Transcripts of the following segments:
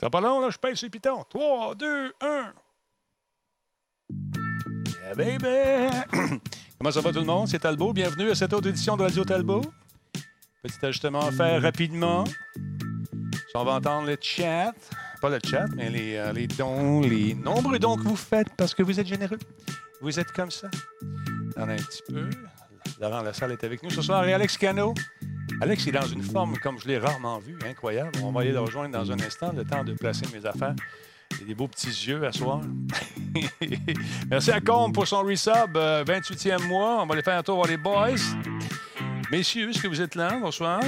Ça va pas long, là, je pèse sur Python. 3, 2, 1. Yeah, baby! Comment ça va tout le monde? C'est Talbot. Bienvenue à cette autre édition de Radio Talbot. Petit ajustement à faire rapidement. On va entendre le chat. Pas le chat, mais les dons, les nombreux dons que vous faites parce que vous êtes généreux. Vous êtes comme ça. On a un petit peu. Laurent Lassalle est avec nous ce soir et Alex Cano. Alex est dans une forme comme je l'ai rarement vu, incroyable. On va aller le rejoindre dans un instant, le temps de placer mes affaires. Il a des beaux petits yeux à soir. Merci à Combe pour son resub, 28e mois. On va aller faire un tour voir les boys. Messieurs, est-ce que vous êtes là? Bonsoir.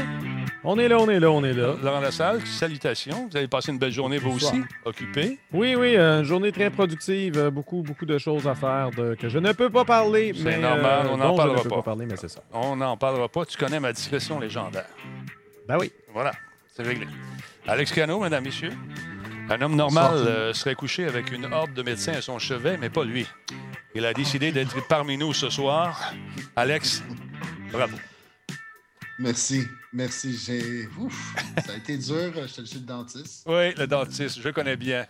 On est là, on est là, on est là. Laurent Lassalle, salutations. Vous avez passé une belle journée, vous bonsoir. Aussi, occupé. Oui, oui, une journée très productive. Beaucoup de choses à faire que je ne peux pas parler. C'est mais, normal, on n'en parlera pas. Parler, mais c'est ça. On n'en parlera pas. Tu connais ma discrétion légendaire. Ben oui. Voilà, c'est réglé. Alex Cano, mesdames, messieurs. Un homme normal serait couché avec une horde de médecins à son chevet, mais pas lui. Il a décidé d'être parmi nous ce soir. Alex, bravo. Merci. Merci. J'ai... Ouf, ça a été dur. Je suis le dentiste. Oui, le dentiste. Je connais bien.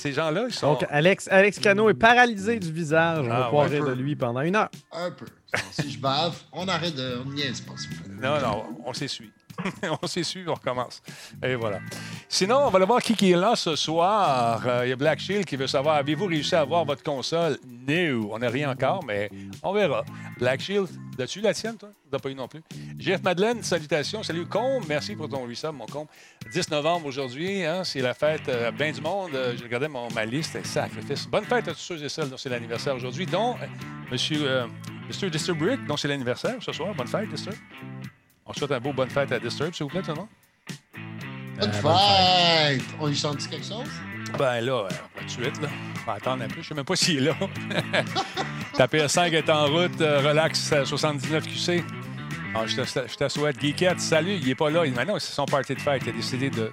Ces gens-là, ils sont... Donc, Alex Cano est paralysé du visage. On va pouvoir rire de lui pendant une heure. Un peu. Si je bave, on arrête de... On niaise pas. Non, on s'essuie. On s'essuie, on recommence. Et voilà. Sinon, on va aller voir qui est là ce soir. Il y a Black Shield qui veut savoir, avez-vous réussi à avoir votre console? No. On n'a rien encore, mais on verra. Black Shield, as-tu la tienne, toi? Tu n'as pas eu non plus. Jeff Madeleine, salutations. Salut, Combe. Merci pour ton resub, mon Combe. 10 novembre aujourd'hui, hein, c'est la fête à bien du monde. Je regardais ma liste, sacrifice. Bonne fête à tous ceux et celles dont c'est l'anniversaire aujourd'hui, dont Monsieur Dister Brick, dont c'est l'anniversaire ce soir. Bonne fête, Dister. On souhaite un beau bonne fête à Disturb, s'il vous plaît, tout le monde. Bonne fête! On lui chante quelque chose? Ben là, pas de suite, là. On va attendre un peu. Je sais même pas s'il est là. Ta PS5 est en route. Relax, 79QC. Alors, je te souhaite. Geekette, salut. Il est pas là. Maintenant, c'est son party de fête. Il a décidé de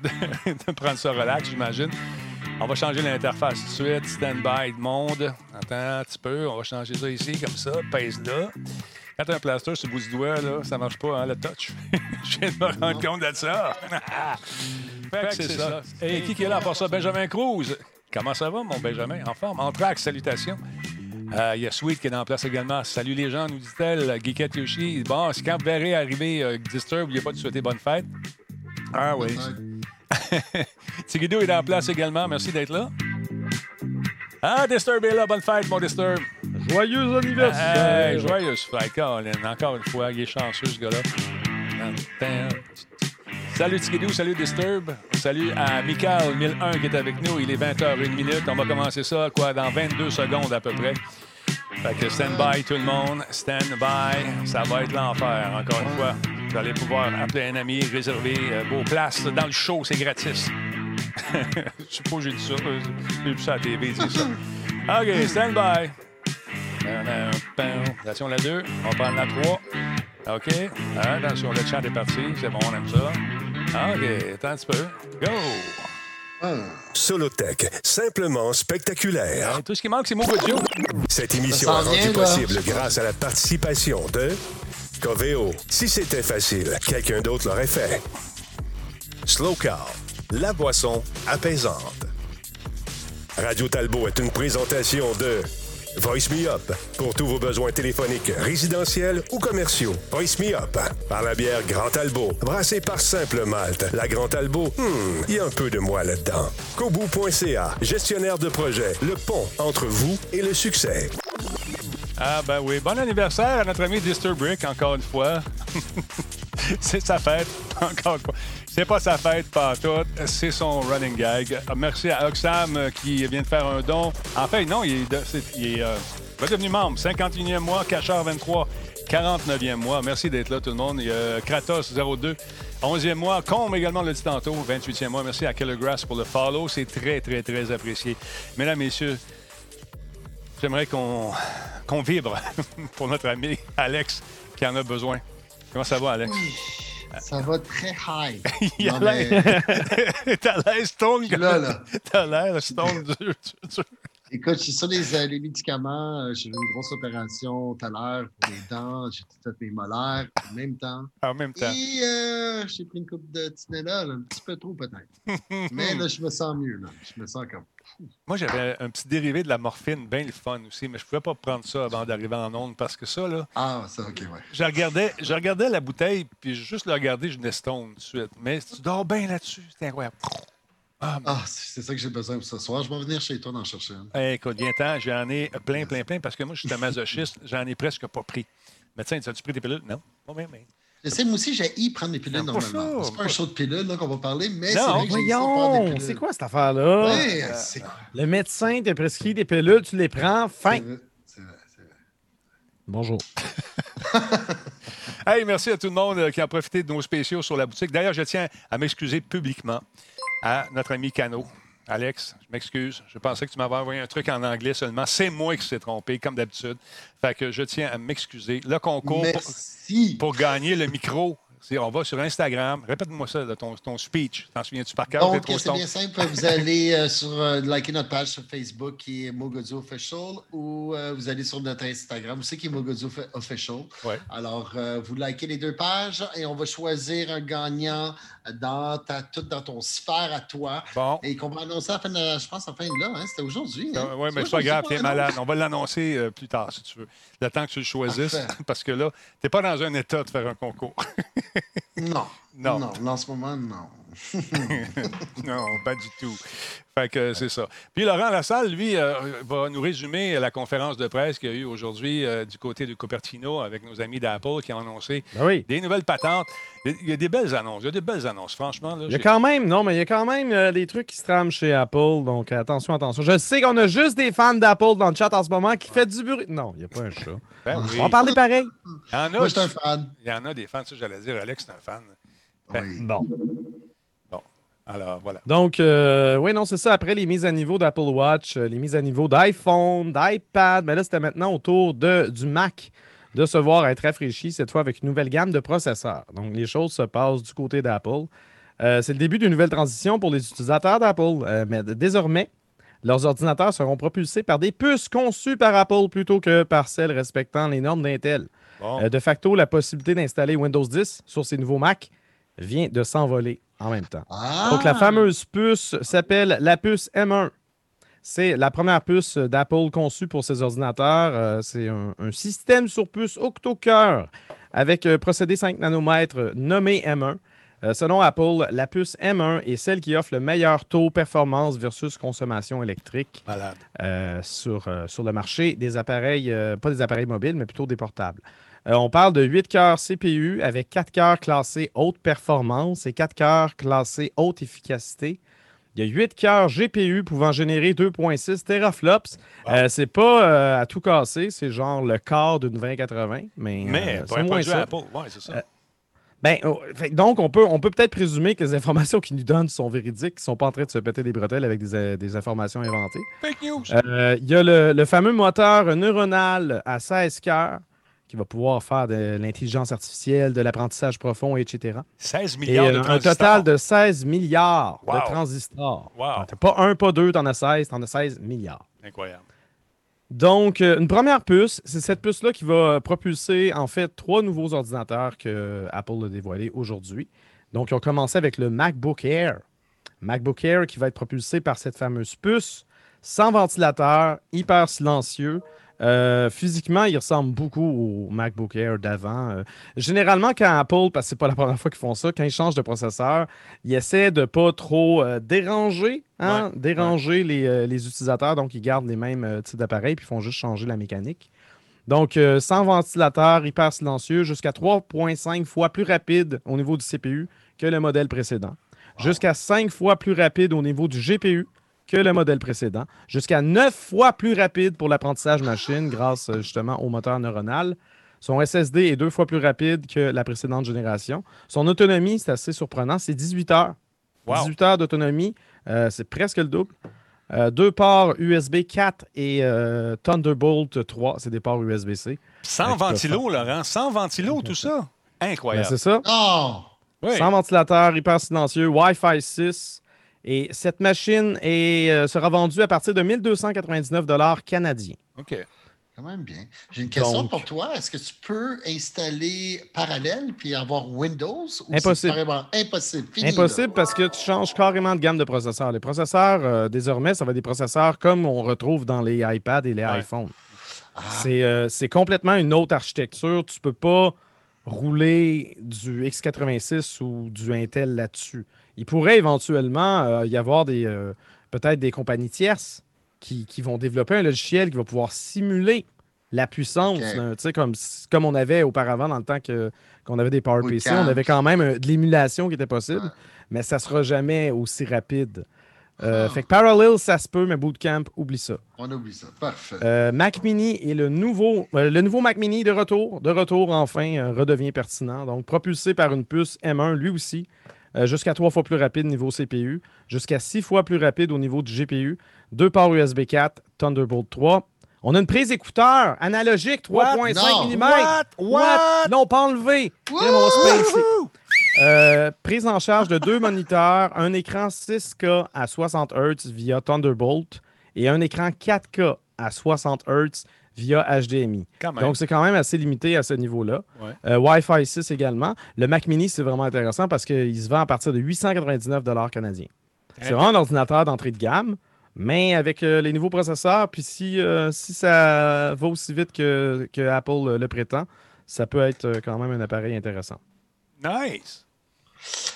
prendre ça relax, j'imagine. On va changer l'interface tout de suite. Stand-by, monde. Attends un petit peu. On va changer ça ici, comme ça. Pèse là. Quand t'as un plaster sur le bout du doigt, là, ça marche pas, hein, le touch. Je viens de me rendre compte de ça. Fait que c'est ça. Et qui est là pour ça? Benjamin Cruz. Comment ça va, mon Benjamin? En forme. En track, salutations. Il y a Sweet qui est en place également. Salut les gens, nous dit-elle. Geekette Yoshi. Bon, c'est quand vous verrez arriver Disturb, n'oubliez pas de souhaiter bonne fête. Ah oui. Tiguido est en place également. Merci d'être là. Ah, Disturb est là. Bonne fête, mon Disturb. Joyeux anniversaire! Hey, joyeuse fête, Colin. Encore une fois, il est chanceux, ce gars-là. Salut Tiguidou, salut Disturb. Salut à Michael 1001 qui est avec nous. Il est 20h01. On va commencer ça quoi, dans 22 secondes à peu près. Fait que stand-by tout le monde. Stand-by. Ça va être l'enfer, encore une fois. Vous allez pouvoir appeler un ami, réserver vos places dans le show. C'est gratis. Je suppose que j'ai dit ça. J'ai vu ça à la TV, dit ça. OK, stand-by. Attention la 2, on parle la 3. OK. Attention, le chat est parti. C'est bon, on aime ça. OK, attends un petit peu. Go! Solotech, simplement spectaculaire. Tout ce qui manque, c'est Mogodzoo. Cette émission est rendue possible grâce à la participation de Coveo. Si c'était facile, quelqu'un d'autre l'aurait fait. Slow Cow, la boisson apaisante. Radio Talbot est une présentation de... Voice Me Up, pour tous vos besoins téléphoniques, résidentiels ou commerciaux. Voice Me Up, par la bière Grand Albo, brassée par Simple Malte. La Grand Albo, il y a un peu de moi là-dedans. Kobu.ca, gestionnaire de projet, le pont entre vous et le succès. Ah ben oui, bon anniversaire à notre ami Dister Brick, encore une fois. C'est sa fête, encore une fois. C'est pas sa fête, pas toute. C'est son running gag. Merci à Oxam qui vient de faire un don. En fait, non, il est redevenu membre. 51e mois, Cachard 23, 49e mois. Merci d'être là, tout le monde. Il y a Kratos 02, 11e mois. Combe également, on l'a dit tantôt, 28e mois. Merci à Kellergrass pour le follow. C'est très, très, très apprécié. Mesdames, messieurs, j'aimerais qu'on vibre pour notre ami Alex qui en a besoin. Comment ça va, Alex? Oui. Ça va très high. T'as l'air stone. T'as l'air stone. Écoute, je suis sur les médicaments. J'ai eu une grosse opération tout à l'heure pour les dents. J'ai tout fait mes molaires en même temps. En même temps. Et j'ai pris une coupe de Tylenol, un petit peu trop peut-être. Mais là, je me sens mieux. Là. Je me sens comme... Moi, j'avais un petit dérivé de la morphine, bien le fun aussi, mais je ne pouvais pas prendre ça avant d'arriver en onde parce que ça, là... Ah, ça, OK, ouais. Je regardais la bouteille, puis juste le regarder, je venais stone tout de suite. Mais tu dors bien là-dessus, c'est incroyable. Ah, c'est ça que j'ai besoin pour ce soir. Je vais venir chez toi d'en chercher une. Hey, écoute, viens-t'en, j'en ai plein, parce que moi, je suis un masochiste, j'en ai presque pas pris. Mais tiens, as-tu pris des pilules? Non, pas bien, mais... Je sais, moi aussi, j'haïs prendre des pilules normalement. C'est pas un show de pilules là, qu'on va parler, mais non, c'est vrai que j'ai des pilules. C'est quoi cette affaire-là? Ouais, c'est quoi? Le médecin t'a prescrit des pilules, tu les prends, fin. C'est vrai. Bonjour. Hey, merci à tout le monde qui a profité de nos spéciaux sur la boutique. D'ailleurs, je tiens à m'excuser publiquement à notre ami Cano. Alex, je m'excuse. Je pensais que tu m'avais envoyé un truc en anglais seulement. C'est moi qui s'est trompé, comme d'habitude. Fait que je tiens à m'excuser. Le concours pour gagner le micro, on va sur Instagram. Répète-moi ça, là, ton speech. T'en souviens-tu par cœur? Donc, c'est bien simple. Vous allez liker notre page sur Facebook qui est Mogodzoo Official ou vous allez sur notre Instagram aussi qui est Mogodzoo Official. Ouais. Alors, vous likez les deux pages et on va choisir un gagnant dans ton sphère à toi. Bon. Et qu'on va annoncer à la fin de la, je pense, à la fin de là. Hein? C'était aujourd'hui. Hein? Oui, mais c'est pas grave, t'es malade. On va l'annoncer plus tard, si tu veux. Le temps que tu le choisisses. Parfait. Parce que là, t'es pas dans un état de faire un concours. Non, en ce moment, non. Non, pas du tout. Fait que c'est ça. Puis Laurent Lassalle, lui, va nous résumer la conférence de presse qu'il y a eu aujourd'hui du côté de Cupertino avec nos amis d'Apple qui ont annoncé des nouvelles patentes. Il y a des belles annonces. Franchement. Là, il y a quand même des trucs qui se trament chez Apple. Donc, attention. Je sais qu'on a juste des fans d'Apple dans le chat en ce moment qui fait du bruit. Non, il n'y a pas un chat. Ben, oui. On parlait pareil. Moi, je suis un fan. Il y en a des fans. Ça, j'allais dire, Alex, c'est un fan. Oui. Bon. Alors, voilà. Donc, c'est ça. Après les mises à niveau d'Apple Watch, les mises à niveau d'iPhone, d'iPad, mais là, c'était maintenant au tour du Mac de se voir être rafraîchi, cette fois avec une nouvelle gamme de processeurs. Donc, les choses se passent du côté d'Apple. C'est le début d'une nouvelle transition pour les utilisateurs d'Apple. Mais désormais, leurs ordinateurs seront propulsés par des puces conçues par Apple plutôt que par celles respectant les normes d'Intel. Bon. De facto, la possibilité d'installer Windows 10 sur ces nouveaux Macs vient de s'envoler en même temps. Ah! Donc, la fameuse puce s'appelle la puce M1. C'est la première puce d'Apple conçue pour ses ordinateurs. C'est un système sur puce octo-cœur avec procédé 5 nanomètres nommé M1. Selon Apple, la puce M1 est celle qui offre le meilleur taux performance versus consommation électrique sur le marché des appareils, pas des appareils mobiles, mais plutôt des portables. On parle de 8 cœurs CPU avec 4 cœurs classés haute performance et 4 cœurs classés haute efficacité. Il y a 8 cœurs GPU pouvant générer 2,6 teraflops. Wow. C'est pas à tout casser, c'est genre le quart d'une 2080, mais c'est moins ça. Apple. Ouais, c'est ça. Donc, on peut peut-être présumer que les informations qu'ils nous donnent sont véridiques, qu'ils ne sont pas en train de se péter des bretelles avec des informations inventées. Fake news! Il y a le fameux moteur neuronal à 16 cœurs qui va pouvoir faire de l'intelligence artificielle, de l'apprentissage profond, etc. 16 milliards de transistors. Un total de 16 milliards de transistors. Wow. Tu n'as pas un, pas deux, tu en as 16, tu en as 16 milliards. Incroyable. Donc, une première puce, c'est cette puce-là qui va propulser, en fait, 3 nouveaux ordinateurs que Apple a dévoilés aujourd'hui. Donc, ils ont commencé avec le MacBook Air. MacBook Air qui va être propulsé par cette fameuse puce, sans ventilateur, hyper silencieux. Physiquement, il ressemble beaucoup au MacBook Air d'avant. Généralement, quand Apple, parce que c'est pas la première fois qu'ils font ça, quand ils changent de processeur, ils essaient de pas trop déranger les utilisateurs. Donc, ils gardent les mêmes types d'appareils puis font juste changer la mécanique. Donc, sans ventilateur, hyper silencieux, jusqu'à 3,5 fois plus rapide au niveau du CPU que le modèle précédent. Wow. Jusqu'à 5 fois plus rapide au niveau du GPU que le modèle précédent, jusqu'à 9 fois plus rapide pour l'apprentissage machine grâce justement au moteur neuronal. Son SSD est 2 fois plus rapide que la précédente génération. Son autonomie, c'est assez surprenant, c'est 18 heures. Wow. 18 heures d'autonomie, c'est presque le double. 2 ports USB 4 et Thunderbolt 3, c'est des ports USB-C. Sans ventilo, Laurent, sans ventilo, tout ça. Incroyable. Ben, c'est ça. Oh! Oui. Sans ventilateur, hyper silencieux, Wi-Fi 6. Et cette machine sera vendue à partir de 1299 $ canadiens. OK. Quand même bien. J'ai une question pour toi. Est-ce que tu peux installer parallèle puis avoir Windows? Ou impossible. C'est carrément impossible. Fini, impossible là. Parce que tu changes carrément de gamme de processeurs. Les processeurs, désormais, ça va être des processeurs comme on retrouve dans les iPads et les iPhones. Ah. C'est complètement une autre architecture. Tu ne peux pas rouler du x86 ou du Intel là-dessus. Il pourrait éventuellement y avoir peut-être des compagnies tierces qui vont développer un logiciel qui va pouvoir simuler la puissance, okay, comme on avait auparavant dans le temps qu'on avait des PowerPC. On avait quand même de l'émulation qui était possible, mais ça ne sera jamais aussi rapide. Fait que Parallel, ça se peut, mais Bootcamp, oublie ça. On oublie ça, parfait. Mac Mini et le nouveau Mac Mini de retour enfin, redevient pertinent. Donc, propulsé par une puce M1, lui aussi, jusqu'à 3 fois plus rapide niveau CPU, jusqu'à 6 fois plus rapide au niveau du GPU, 2 ports USB 4, Thunderbolt 3. On a une prise écouteur analogique 3.5 mm. What? Non, pas enlevé. Prise en charge de 2 moniteurs, un écran 6K à 60 Hz via Thunderbolt et un écran 4K à 60 Hz via HDMI. Donc, c'est quand même assez limité à ce niveau-là. Ouais. Wi-Fi 6 également. Le Mac Mini, c'est vraiment intéressant parce qu'il se vend à partir de 899 $ canadiens. C'est vraiment un ordinateur d'entrée de gamme, mais avec les nouveaux processeurs, puis si ça va aussi vite que Apple le prétend, ça peut être quand même un appareil intéressant. Nice!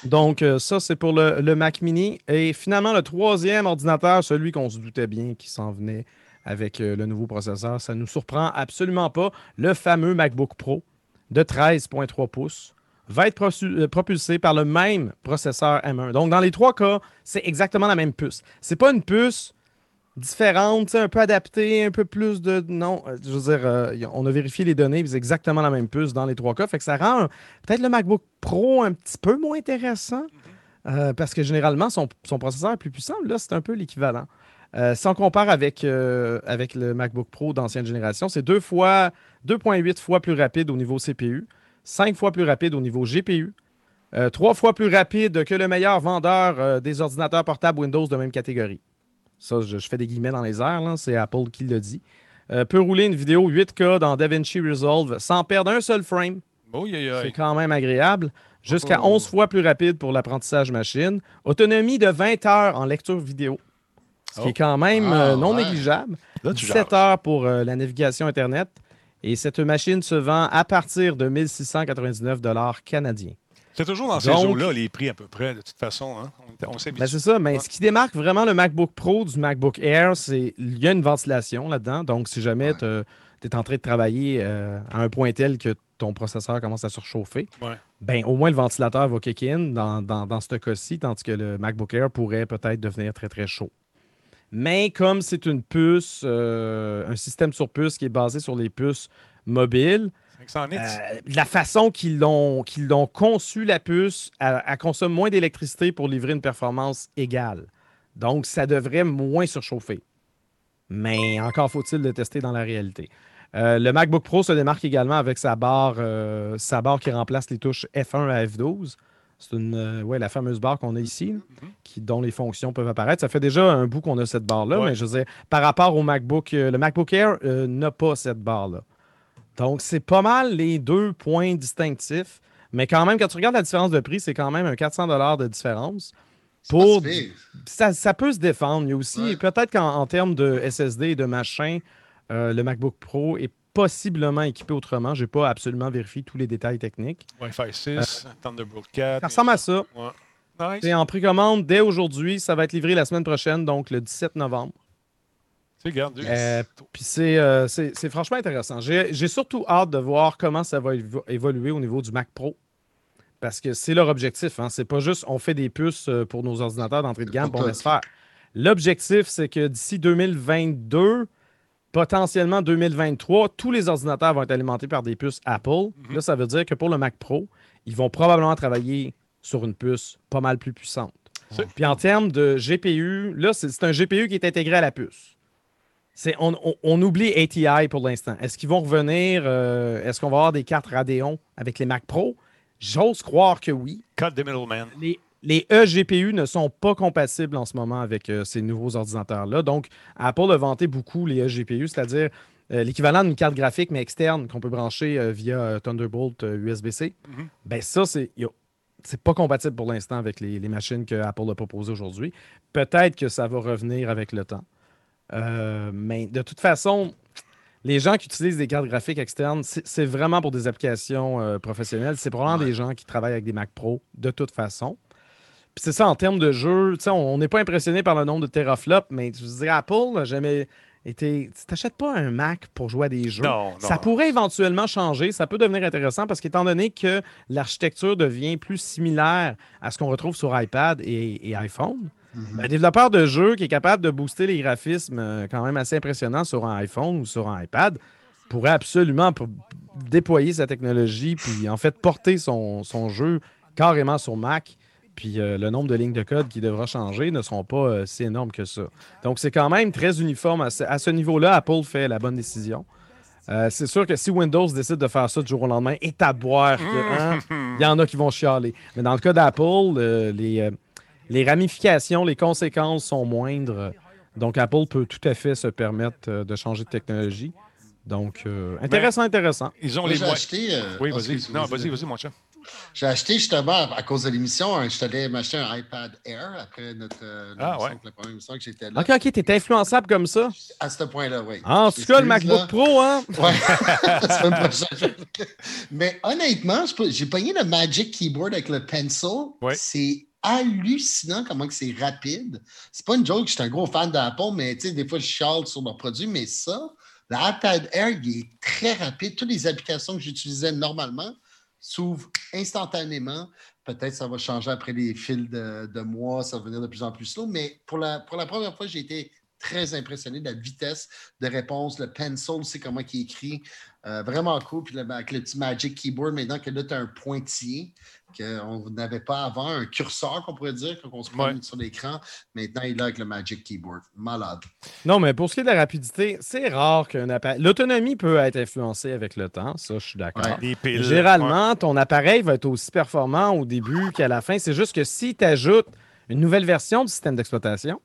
Donc, ça, c'est pour le Mac Mini. Et finalement, le troisième ordinateur, celui qu'on se doutait bien qui s'en venait avec le nouveau processeur. Ça ne nous surprend absolument pas. Le fameux MacBook Pro de 13,3 pouces va être propulsé par le même processeur M1. Donc, dans les trois cas, c'est exactement la même puce. C'est pas une puce différente, un peu adaptée, un peu plus de... Non, je veux dire, on a vérifié les données, c'est exactement la même puce dans les trois cas. Fait que ça rend peut-être le MacBook Pro un petit peu moins intéressant parce que généralement, son processeur est plus puissant. Là, c'est un peu l'équivalent. Si on compare avec le MacBook Pro d'ancienne génération, c'est 2.8 fois plus rapide au niveau CPU, 5 fois plus rapide au niveau GPU, 3 fois plus rapide que le meilleur vendeur des ordinateurs portables Windows de même catégorie. Ça, je fais des guillemets dans les airs, là, c'est Apple qui le dit. Peut rouler une vidéo 8K dans DaVinci Resolve sans perdre un seul frame. Oh, c'est quand même agréable. Jusqu'à 11 fois plus rapide pour l'apprentissage machine. Autonomie de 20 heures en lecture vidéo. Ce qui est quand même non négligeable. Là, 17 heures pour la navigation Internet. Et cette machine se vend à partir de 1699 $ canadiens. C'est toujours dans ces eaux-là, les prix à peu près, de toute façon. Hein? On s'habitue. Ben c'est ça, mais ce qui démarque vraiment le MacBook Pro du MacBook Air, c'est qu'il y a une ventilation là-dedans. Donc, si jamais tu es en train de travailler à un point tel que ton processeur commence à surchauffer, ben, au moins le ventilateur va kick in dans ce cas-ci, tandis que le MacBook Air pourrait peut-être devenir très, très chaud. Mais comme c'est une puce, un système sur puce qui est basé sur les puces mobiles, la façon qu'ils l'ont conçu, la puce, elle consomme moins d'électricité pour livrer une performance égale. Donc, ça devrait moins surchauffer. Mais encore faut-il le tester dans la réalité. Le MacBook Pro se démarque également avec sa barre qui remplace les touches F1 à F12. C'est la fameuse barre qu'on a ici, dont les fonctions peuvent apparaître. Ça fait déjà un bout qu'on a cette barre-là, mais je veux dire, par rapport au MacBook, le MacBook Air n'a pas cette barre-là. Donc, c'est pas mal les deux points distinctifs. Mais quand même, quand tu regardes la différence de prix, c'est quand même un 400 $ de différence. Ça peut se défendre. Il y a aussi, peut-être qu'en termes de SSD et de machin, le MacBook Pro est possiblement équipé autrement. Je n'ai pas absolument vérifié tous les détails techniques. Wi-Fi 6, Thunderbolt 4. Ça ressemble à ça. Ouais. Nice. C'est en précommande dès aujourd'hui. Ça va être livré la semaine prochaine, donc le 17 novembre. C'est gardé. Puis c'est franchement intéressant. J'ai surtout hâte de voir comment ça va évoluer au niveau du Mac Pro. Parce que c'est leur objectif. Hein. C'est pas juste on fait des puces pour nos ordinateurs d'entrée de gamme, on laisse faire. L'objectif, c'est que d'ici 2022... potentiellement 2023, tous les ordinateurs vont être alimentés par des puces Apple. Là, ça veut dire que pour le Mac Pro, ils vont probablement travailler sur une puce pas mal plus puissante. Puis en termes de GPU, là, c'est un GPU qui est intégré à la puce. On oublie ATI pour l'instant. Est-ce qu'ils vont revenir? Est-ce qu'on va avoir des cartes Radeon avec les Mac Pro? J'ose croire que oui. Cut the middleman. Les Les eGPU ne sont pas compatibles en ce moment avec ces nouveaux ordinateurs-là. Donc, Apple a vanté beaucoup les eGPU, c'est-à-dire l'équivalent d'une carte graphique, mais externe, qu'on peut brancher via Thunderbolt USB-C. Mm-hmm. Ben ça, c'est pas compatible pour l'instant avec les machines que Apple a proposées aujourd'hui. Peut-être que ça va revenir avec le temps. Mais de toute façon, les gens qui utilisent des cartes graphiques externes, c'est vraiment pour des applications professionnelles. C'est probablement des gens qui travaillent avec des Mac Pro de toute façon. Puis c'est ça, en termes de jeu, on n'est pas impressionné par le nombre de teraflops, mais je dirais Apple n'a jamais été... Tu t'achètes pas un Mac pour jouer à des jeux. Non. Ça pourrait éventuellement changer. Ça peut devenir intéressant parce qu'étant donné que l'architecture devient plus similaire à ce qu'on retrouve sur iPad et iPhone, un développeur de jeu qui est capable de booster les graphismes quand même assez impressionnants sur un iPhone ou sur un iPad pourrait absolument déployer sa technologie puis en fait porter son jeu carrément sur Mac. Puis le nombre de lignes de code qui devra changer ne seront pas si énormes que ça. Donc, c'est quand même très uniforme. À ce niveau-là, Apple fait la bonne décision. C'est sûr que si Windows décide de faire ça du jour au lendemain, et taboire, il y en a qui vont chialer. Mais dans le cas d'Apple, les ramifications, les conséquences sont moindres. Donc, Apple peut tout à fait se permettre de changer de technologie. Donc, intéressant. Ils ont les moyens. Oui, vas-y. Non, vas-y, mon chat. J'ai acheté justement, à cause de l'émission, je t'allais m'acheter un iPad Air après la première émission que j'étais là. OK, t'es influençable comme ça? À ce point-là, oui. En tout cas, le MacBook Pro, hein? Oui. Mais honnêtement, j'ai pogné le Magic Keyboard avec le Pencil. Ouais. C'est hallucinant comment que c'est rapide. C'est pas une joke, je suis un gros fan d'Apple, mais tu sais, des fois, je chiale sur leurs produits, mais ça, l'iPad Air, il est très rapide. Toutes les applications que j'utilisais normalement s'ouvre instantanément. Peut-être que ça va changer après les fils de mois, ça va venir de plus en plus slow, mais pour la première fois, j'ai été très impressionné de la vitesse de réponse. Le Pencil, c'est comment il écrit. Vraiment cool. Puis avec le petit Magic Keyboard, maintenant que là, tu as un pointillé qu'on n'avait pas avant, un curseur qu'on pourrait dire, qu'on se promène sur l'écran. Maintenant, il est là avec le Magic Keyboard. Malade. Non, mais pour ce qui est de la rapidité, c'est rare qu'un appareil... L'autonomie peut être influencée avec le temps. Ça, je suis d'accord. Ouais, piles, généralement, ton appareil va être aussi performant au début qu'à la fin. C'est juste que si tu ajoutes une nouvelle version du système d'exploitation,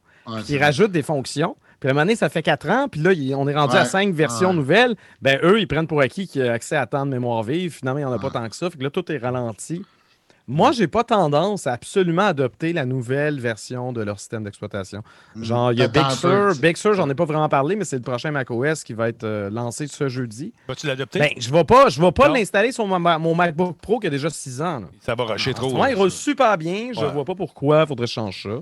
qui rajoute des fonctions. Puis à un moment donné, ça fait 4 ans, puis là, on est rendu à 5 versions nouvelles. Ben eux, ils prennent pour acquis qu'il y a accès à tant de mémoire vive. Finalement, il n'y en a pas tant que ça. Fait que là, tout est ralenti. Moi, j'ai pas tendance à absolument adopter la nouvelle version de leur système d'exploitation. Genre, il y a Big Sur. Big Sur, j'en ai pas vraiment parlé, mais c'est le prochain macOS qui va être lancé ce jeudi. Vas-tu l'adopter? Ben, je vais pas l'installer sur mon MacBook Pro qui a déjà 6 ans. Là. Ça va rusher trop. Il roule super bien. Je vois pas pourquoi il faudrait changer ça.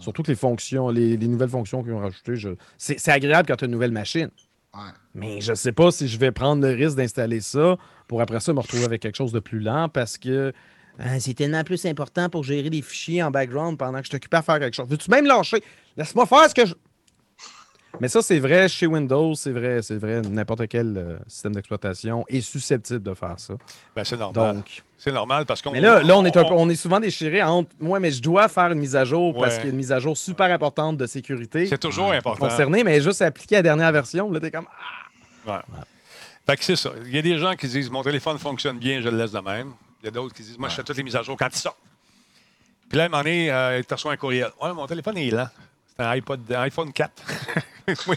Surtout que les fonctions, les nouvelles fonctions qu'ils ont rajoutées, c'est agréable quand tu as une nouvelle machine. Ouais. Mais je ne sais pas si je vais prendre le risque d'installer ça pour après ça me retrouver avec quelque chose de plus lent parce que c'est tellement plus important pour gérer des fichiers en background pendant que je t'occupe à faire quelque chose. Veux-tu même lâcher? Laisse-moi faire ce que je... Mais ça, c'est vrai chez Windows, c'est vrai n'importe quel système d'exploitation est susceptible de faire ça. Ben, c'est normal. Donc, c'est normal parce qu'on... Mais là on est souvent déchiré entre... Moi, mais je dois faire une mise à jour parce qu'il y a une mise à jour super importante de sécurité. C'est toujours important. Concerné, mais juste appliquer la dernière version, là, t'es comme... Fait que c'est ça. Il y a des gens qui disent « Mon téléphone fonctionne bien, je le laisse de même. » Il y a d'autres qui disent « Moi, je fais toutes les mises à jour quand ils sortent. » Puis là, à un moment donné, tu reçois un courriel. « Ouais, mon téléphone est lent. » C'est un iPhone 4. Oui.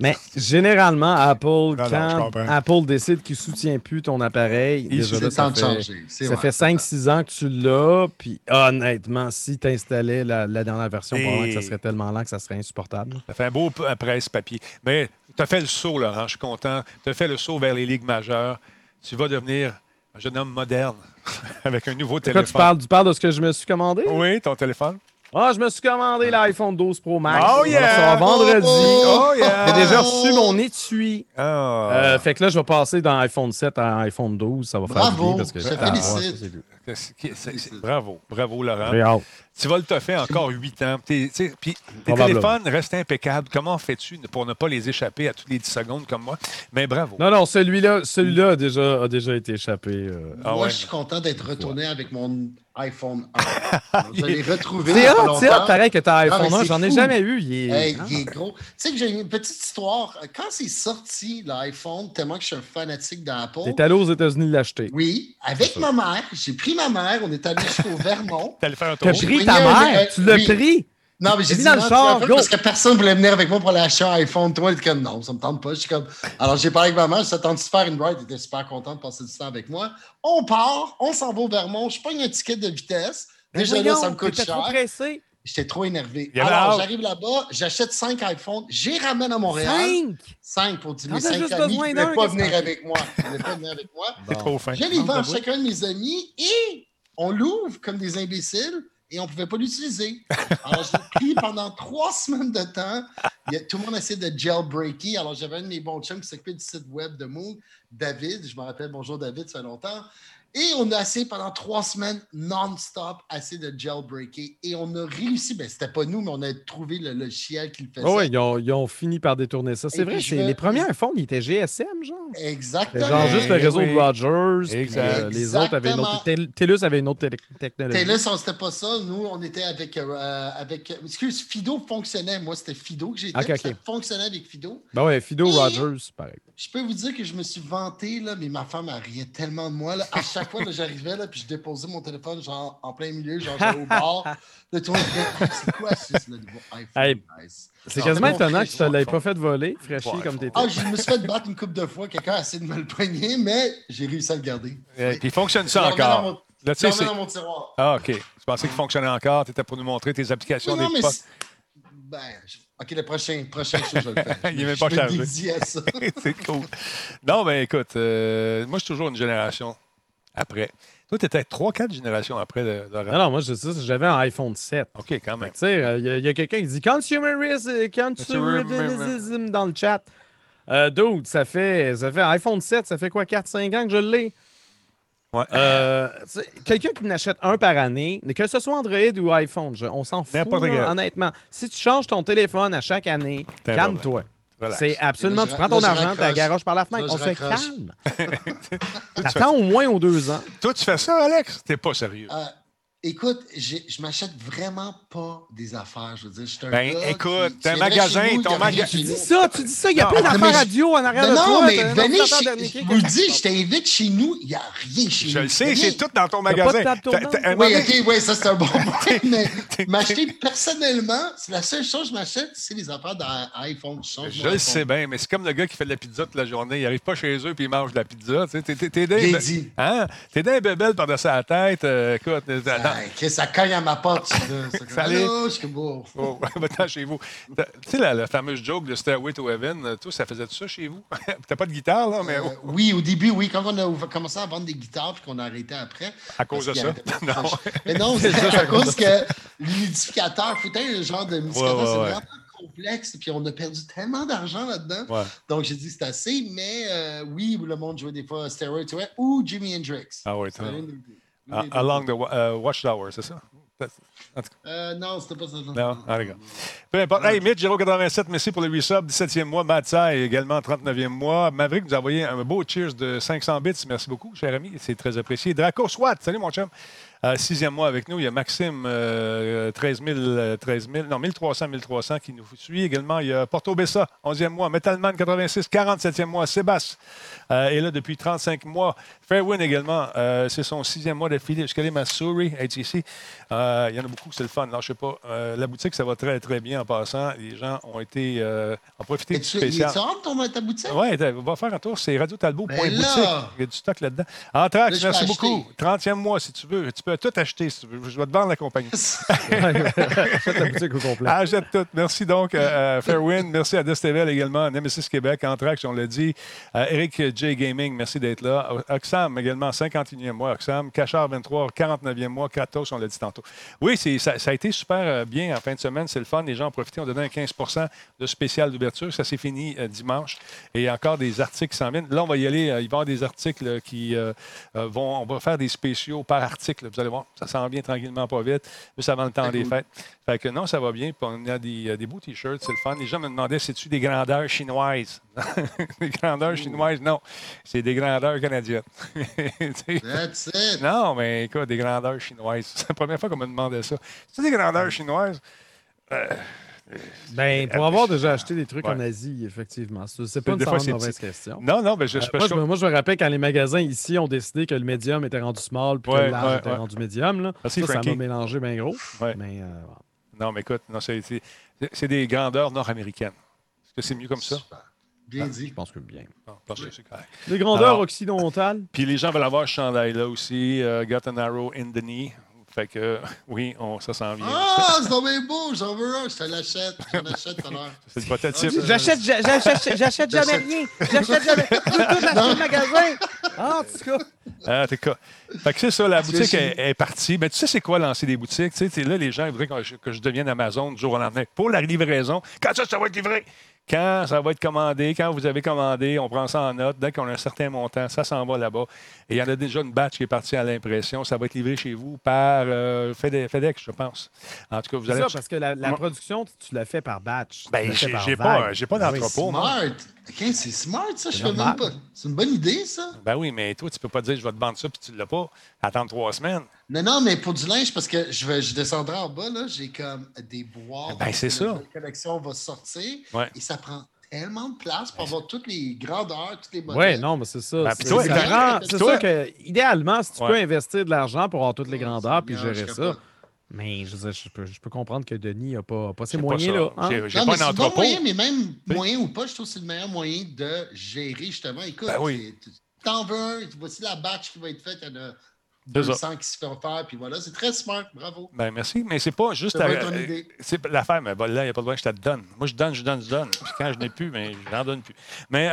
Mais généralement, Apple, quand Apple décide qu'il ne soutient plus ton appareil, ça fait 5-6 ans que tu l'as. Puis honnêtement, si tu installais la dernière version, probablement que ça serait tellement lent que ça serait insupportable. Ça fait un beau presse-papier. Mais tu as fait le saut, Laurent, je suis content. Tu as fait le saut vers les ligues majeures. Tu vas devenir un jeune homme moderne avec un nouveau téléphone. Tu parles de ce que je me suis commandé? Oui, ton téléphone. Ah, je me suis commandé l'iPhone 12 Pro Max. Oh yeah! Vendredi. Oh yeah! J'ai déjà reçu mon étui. Oh. Fait que là, je vais passer dans iPhone 7 à iPhone 12. Ça va faire du bien parce que je félicite. Bravo, Laurent. Bravo. Tu vas le toffer encore 8 ans. Puis tes téléphones restent impeccables. Comment fais-tu pour ne pas les échapper à toutes les 10 secondes comme moi? Mais bravo. Non, celui-là a déjà été échappé. Je suis content d'être retourné avec mon iPhone 1. Je l'ai retrouvé. C'est pareil que t'as iPhone 1. J'en ai jamais eu. Il est gros. Tu sais que j'ai une petite histoire. Quand c'est sorti, l'iPhone, tellement que je suis un fanatique d'Apple. T'es allé aux États-Unis l'acheter. Oui. Avec ma mère, j'ai pris pris ma mère, on est allé jusqu'au Vermont. T'as pris ta mère? Tu l'as pris? Non, mais j'ai dit, dans non, le char, parce que personne ne voulait venir avec moi pour aller acheter un iPhone. Toi, il était comme, non, ça ne me tente pas. Je suis comme... Alors, j'ai parlé avec ma mère, je t'attends de faire une ride. Elle était super contente de passer du temps avec moi. On part, on s'en va au Vermont. Je pogne un ticket de vitesse. Déjà là, ça me coûte cher. Trop pressé. J'étais trop énervé. Alors, j'arrive là-bas, j'achète 5 iPhones, j'y ramène à Montréal. 5 pour 10 000, 5 amis. Ils ne voulaient pas venir avec moi. C'est trop fin. Je les vends à chacun de mes amis et on l'ouvre comme des imbéciles. Et on ne pouvait pas l'utiliser. Alors, je l'ai pris pendant 3 semaines de temps. Tout le monde essayait de jailbreaker. Alors, j'avais un de mes bons chums qui s'occupait du site web de Moog, David. Je me rappelle, bonjour David, ça fait longtemps. Et on a essayé pendant 3 semaines non-stop, assez de jailbreaker. Et on a réussi. Ben, c'était pas nous, mais on a trouvé le logiciel qui le faisait. Oh, oui, ils ont fini par détourner ça. C'est et vrai, les premiers iPhones, ils étaient GSM, genre. Exactement. Genre juste le réseau de Rogers. Exactement. Les autres avaient une autre. TELUS avait une autre technologie. TELUS, on n'était pas ça. Nous, on était avec Fido fonctionnait. Moi, c'était Fido que j'étais. Okay, ça fonctionnait avec Fido. Ben oui, Fido, et Rogers, pareil. Je peux vous dire que je me suis vanté, là, mais ma femme, elle riait tellement de moi. Là. À chaque fois, là, j'arrivais, là, puis je déposais mon téléphone genre en plein milieu, genre au bord. Là, tout le monde disait, c'est quoi ça, le nouveau iPhone? Hey, nice. C'est alors, quasiment étonnant que tu ne l'aies pas fait voler, fraîchi comme t'étais. Ah, je me suis fait battre une couple de fois. Quelqu'un a essayé de me le poigner, mais j'ai réussi à le garder. Et il fonctionne ça encore. Là, tu sais, dans mon tiroir. Ah, OK. Je pensais qu'il fonctionnait encore. Tu étais pour nous montrer tes applications. Oui, non, mais OK, le prochain show, je vais le faire. Il n'est même pas chargé. C'est cool. Non, mais écoute, moi, je suis toujours une génération après. Toi, tu étais 3-4 générations après. Non, moi, j'avais un iPhone 7. OK, quand même. Tu sais, il y a quelqu'un qui dit « Consumerism » dans le chat. Dude, ça fait iPhone 7, ça fait quoi, 4-5 ans que je l'ai? Ouais. Quelqu'un qui n'achète un par année, que ce soit Android ou iPhone, on s'en fout, là, honnêtement. Si tu changes ton téléphone à chaque année, t'es calme-toi. Relax. C'est absolument, tu prends ton argent, tu garoches par la fenêtre, on se calme. T'attends au moins aux 2 ans. Toi, tu fais ça, Alex? T'es pas sérieux. Écoute, je m'achète vraiment pas des affaires. Je veux dire, je suis un gars. Écoute, t'as un magasin, ton magasin. Tu dis ça, il y a plein d'affaires radio en arrière de toi. Non, mais venez, je vous le dis, je t'invite chez nous, il n'y a rien chez nous. Je le sais, c'est tout dans ton magasin. Oui, OK, oui, ça c'est un bon point, mais m'acheter personnellement, c'est la seule chose que je m'achète, c'est les affaires d'iPhone. Je le sais bien, mais c'est comme le gars qui fait de la pizza toute la journée. Il n'arrive pas chez eux puis il mange de la pizza. T'es d'un bébel par-dessus la tête. Écoute, ça cogne à ma porte. Ça allait. Oh, maintenant, chez vous. Tu sais, la fameuse joke de Stairway to Heaven, tout, ça faisait tout ça chez vous? T'as pas de guitare, là? Mais... oui, au début, oui. Quand on a commencé à vendre des guitares puis qu'on a arrêté après. À cause de ça? Non. Mais non, c'est à cause que l'humidificateur, foutait le genre de humidificateur, c'est vraiment complexe. Puis on a perdu tellement d'argent là-dedans. Ouais. Donc, j'ai dit c'est assez. Mais oui, le monde jouait des fois Stairway to Heaven ou Jimi Hendrix. Ah oui, toi. Along the Watchtower, c'est ça? Non, c'était pas ça. Non, allez, gars. Peu importe. Hey, Mitch, Giro87, merci pour le resub. 17e mois, Matsai également, 39e mois. Maverick nous a envoyé un beau cheers de 500 bits. Merci beaucoup, cher ami. C'est très apprécié. Draco Swat, salut mon chum. 6e mois avec nous. Il y a Maxime, 1300, 1300 qui nous suit également. Il y a Porto Bessa, 11e mois. Metalman, 86, 47e mois. Sébastien est là depuis 35 mois. Fairwin également, c'est son 6e mois d'affilée. Jusqu'à Massouri, HTC. Il y en a beaucoup, c'est le fun. Non, je sais pas. La boutique, ça va très, très bien en passant. Les gens ont été ont profité du spécial. Tu rentres ta boutique? Oui, va faire un tour. C'est radiotalbo.boutique. Il y a du stock là-dedans. Anthrax, merci beaucoup. 30e mois, si tu veux. Tu peux tout acheter, si tu veux. Je vais te vendre la compagnie. Achète la boutique au complet. Achète tout. Merci donc à Fairwind. Merci à Destevel également. Nemesis Québec, Anthrax, on l'a dit. Eric J. Gaming, merci d'être là. Oxam également, 51e mois. Oxam. Cachard 23, 49e mois. Kratos, on l'a dit tantôt. Oui, ça a été super bien en fin de semaine. C'est le fun. Les gens ont profité. On donnait un 15% de spécial d'ouverture. Ça s'est fini dimanche. Et encore des articles qui s'en viennent. Là, on va y aller. Il va y avoir des articles qui On va faire des spéciaux par article. Vous allez voir, ça s'en vient tranquillement, pas vite, juste avant le temps des fêtes. Fait que non, ça va bien. Puis on a des beaux T-shirts, c'est le fun. Les gens me demandaient, c'est-tu des grandeurs chinoises? Des grandeurs chinoises, non. C'est des grandeurs canadiennes. That's it. Non, mais écoute, des grandeurs chinoises. C'est la première fois qu'on me demandait ça. C'est des grandeurs chinoises? Ben, pour avoir déjà acheté des trucs en Asie, effectivement. C'est pas une mauvaise question. Non, non, ben moi, je me rappelle quand les magasins ici ont décidé que le médium était rendu small puis que le large était rendu médium. Là. Merci, ça m'a mélangé bien gros. Ouais. Mais, non, mais écoute, non, c'est des grandeurs nord-américaines. Est-ce que c'est mieux comme ça? Bien dit. Je pense que bien. Bon, parce que c'est correct. Les grandeurs occidentales. Puis les gens veulent avoir ce chandail-là aussi. Got an arrow in the knee. Fait que, oui, ça s'en vient. Ah, c'est tombé beau, j'en veux un, je te l'achète. Je l'achète tout à l'heure. C'est le potatif. J'achète jamais rien. J'achète jamais rien. Tout dans le magasin. Ah, en tout cas. Ah, en tout cas. Fait que c'est ça, la boutique est partie. Mais tu sais, c'est quoi lancer des boutiques? Tu sais, là, les gens voudraient que je devienne Amazon du jour au lendemain pour la livraison. Quand ça va être livré? Quand ça va être commandé, quand vous avez commandé, on prend ça en note. Dès qu'on a un certain montant, ça s'en va là-bas. Et il y en a déjà une batch qui est partie à l'impression. Ça va être livré chez vous par FedEx, je pense. En tout cas, vous allez... C'est ça, parce que la production, tu la fais par batch. Ben, j'ai pas d'entrepôt. Smart. Okay, c'est smart, ça. Je fais même pas. C'est une bonne idée, ça. Ben oui, mais toi, tu peux pas dire je vais te vendre ça puis tu l'as pas. Attendre 3 semaines. Non, non, mais pour du linge, parce que je descendrai en bas, là, j'ai comme des boîtes. Ben, c'est ça. La collection va sortir. Ouais. Et ça prend tellement de place pour avoir toutes les grandeurs, toutes les modèles. Oui, non, mais c'est ça. Ben, c'est ça que, idéalement, si tu peux investir de l'argent pour avoir toutes les grandeurs puis gérer ça. Mais je peux comprendre que Denis n'a pas ces moyens-là. Hein? J'ai non, pas mais un entrepôt. Moyen, mais même moyen ou pas, je trouve que c'est le meilleur moyen de gérer, justement. Écoute, t'en veux un, voici la batch qui va être faite, il y en a 200 qui se font faire, puis voilà, c'est très smart, bravo. Ben merci, mais c'est pas juste... c'est l'affaire, mais là, il n'y a pas de problème, je te la donne. Moi, je donne. Puis quand je n'ai plus, mais je n'en donne plus. Mais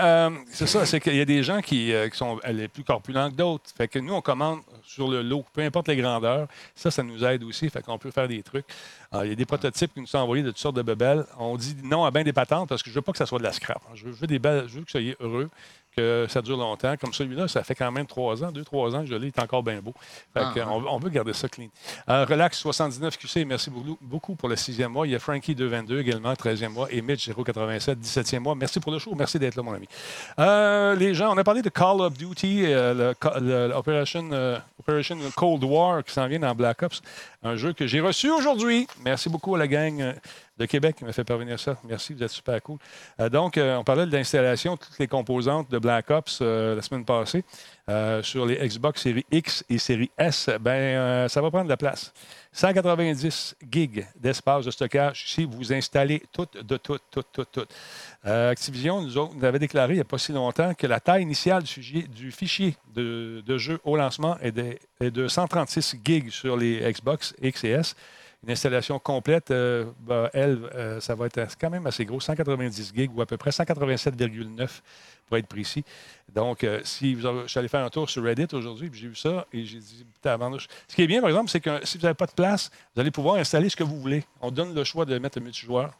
c'est ça, c'est qu'il y a des gens qui sont les plus corpulents que d'autres. Fait que nous, on commande... sur le lot, peu importe les grandeurs. Ça nous aide aussi, fait qu'on peut faire des trucs. Alors, il y a des prototypes qui nous sont envoyés de toutes sortes de bebelles. On dit non à bien des patentes parce que je veux pas que ça soit de la scrap. Je veux que soyez heureux, que ça dure longtemps. Comme celui-là, ça fait quand même 2-3 ans, je l'ai, il est encore bien beau. Fait qu'on veut garder ça clean. Relax 79 QC, merci beaucoup pour le 6e mois. Il y a Frankie 222 également, 13e mois, et Mitch 087, 17e mois. Merci pour le show, merci d'être là, mon ami. Les gens, on a parlé de Call of Duty, Operation Cold War qui s'en vient dans Black Ops, un jeu que j'ai reçu aujourd'hui. Merci beaucoup à la gang de Québec qui m'a fait parvenir ça. Merci, vous êtes super cool. Donc, on parlait de l'installation de toutes les composantes de Black Ops la semaine passée sur les Xbox Series X et Series S. Ça va prendre de la place. 190 gigs d'espace de stockage si vous installez tout. Activision nous avait déclaré il n'y a pas si longtemps que la taille initiale du fichier de jeu au lancement est de 136 gigs sur les Xbox X et S. Une installation complète, ça va être quand même assez gros, 190 gigs ou à peu près 187,9 pour être précis. Donc, je suis allé faire un tour sur Reddit aujourd'hui, puis j'ai vu ça et j'ai dit, ce qui est bien, par exemple, c'est que si vous n'avez pas de place, vous allez pouvoir installer ce que vous voulez. On donne le choix de mettre le multijoueur,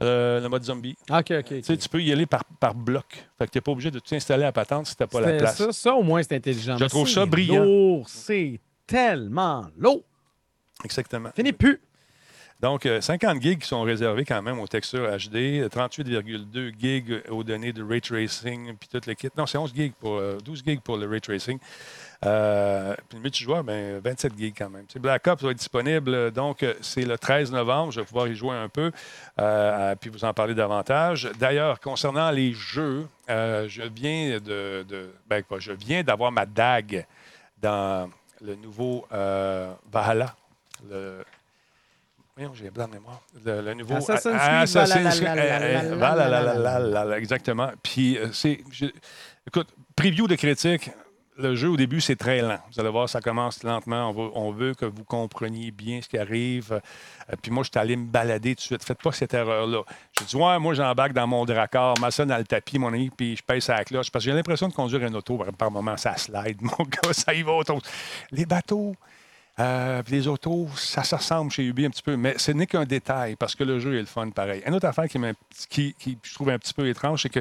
le mode zombie. Okay. Tu peux y aller par bloc. Fait que tu n'es pas obligé de tout installer à patente si tu n'as pas la place. Ça, au moins, c'est intelligent. Je trouve ça brillant. C'est tellement lourd. Exactement. Fini plus. Donc, 50 gigs qui sont réservés quand même aux textures HD, 38,2 gigs aux données de ray tracing, puis tout le kit. Non, c'est 12 gigs pour le ray tracing. Puis le multijoueur, 27 gigs quand même. Black Ops va être disponible, donc c'est le 13 novembre. Je vais pouvoir y jouer un peu, puis vous en parler davantage. D'ailleurs, concernant les jeux, je viens d'avoir ma dague dans le nouveau Valhalla. J'ai un blanc de mémoire. Le nouveau Assassin's Creed. Exactement. Puis, écoute, preview de critique. Le jeu, au début, c'est très lent. Vous allez voir, ça commence lentement. On veut que vous compreniez bien ce qui arrive. Puis moi, je suis allé me balader tout de suite. Faites pas cette erreur-là. J'ai dit, moi, j'embarque dans mon dracard, m'assois dans le tapis, mon ami, puis je pèse à la cloche. Parce que j'ai l'impression de conduire une auto. Par moment, ça slide. Mon gars, ça y va autour. Les bateaux... puis les autos, ça s'assemble chez Ubi un petit peu, mais ce n'est qu'un détail parce que le jeu est le fun pareil. Une autre affaire qui je trouve un petit peu étrange, c'est que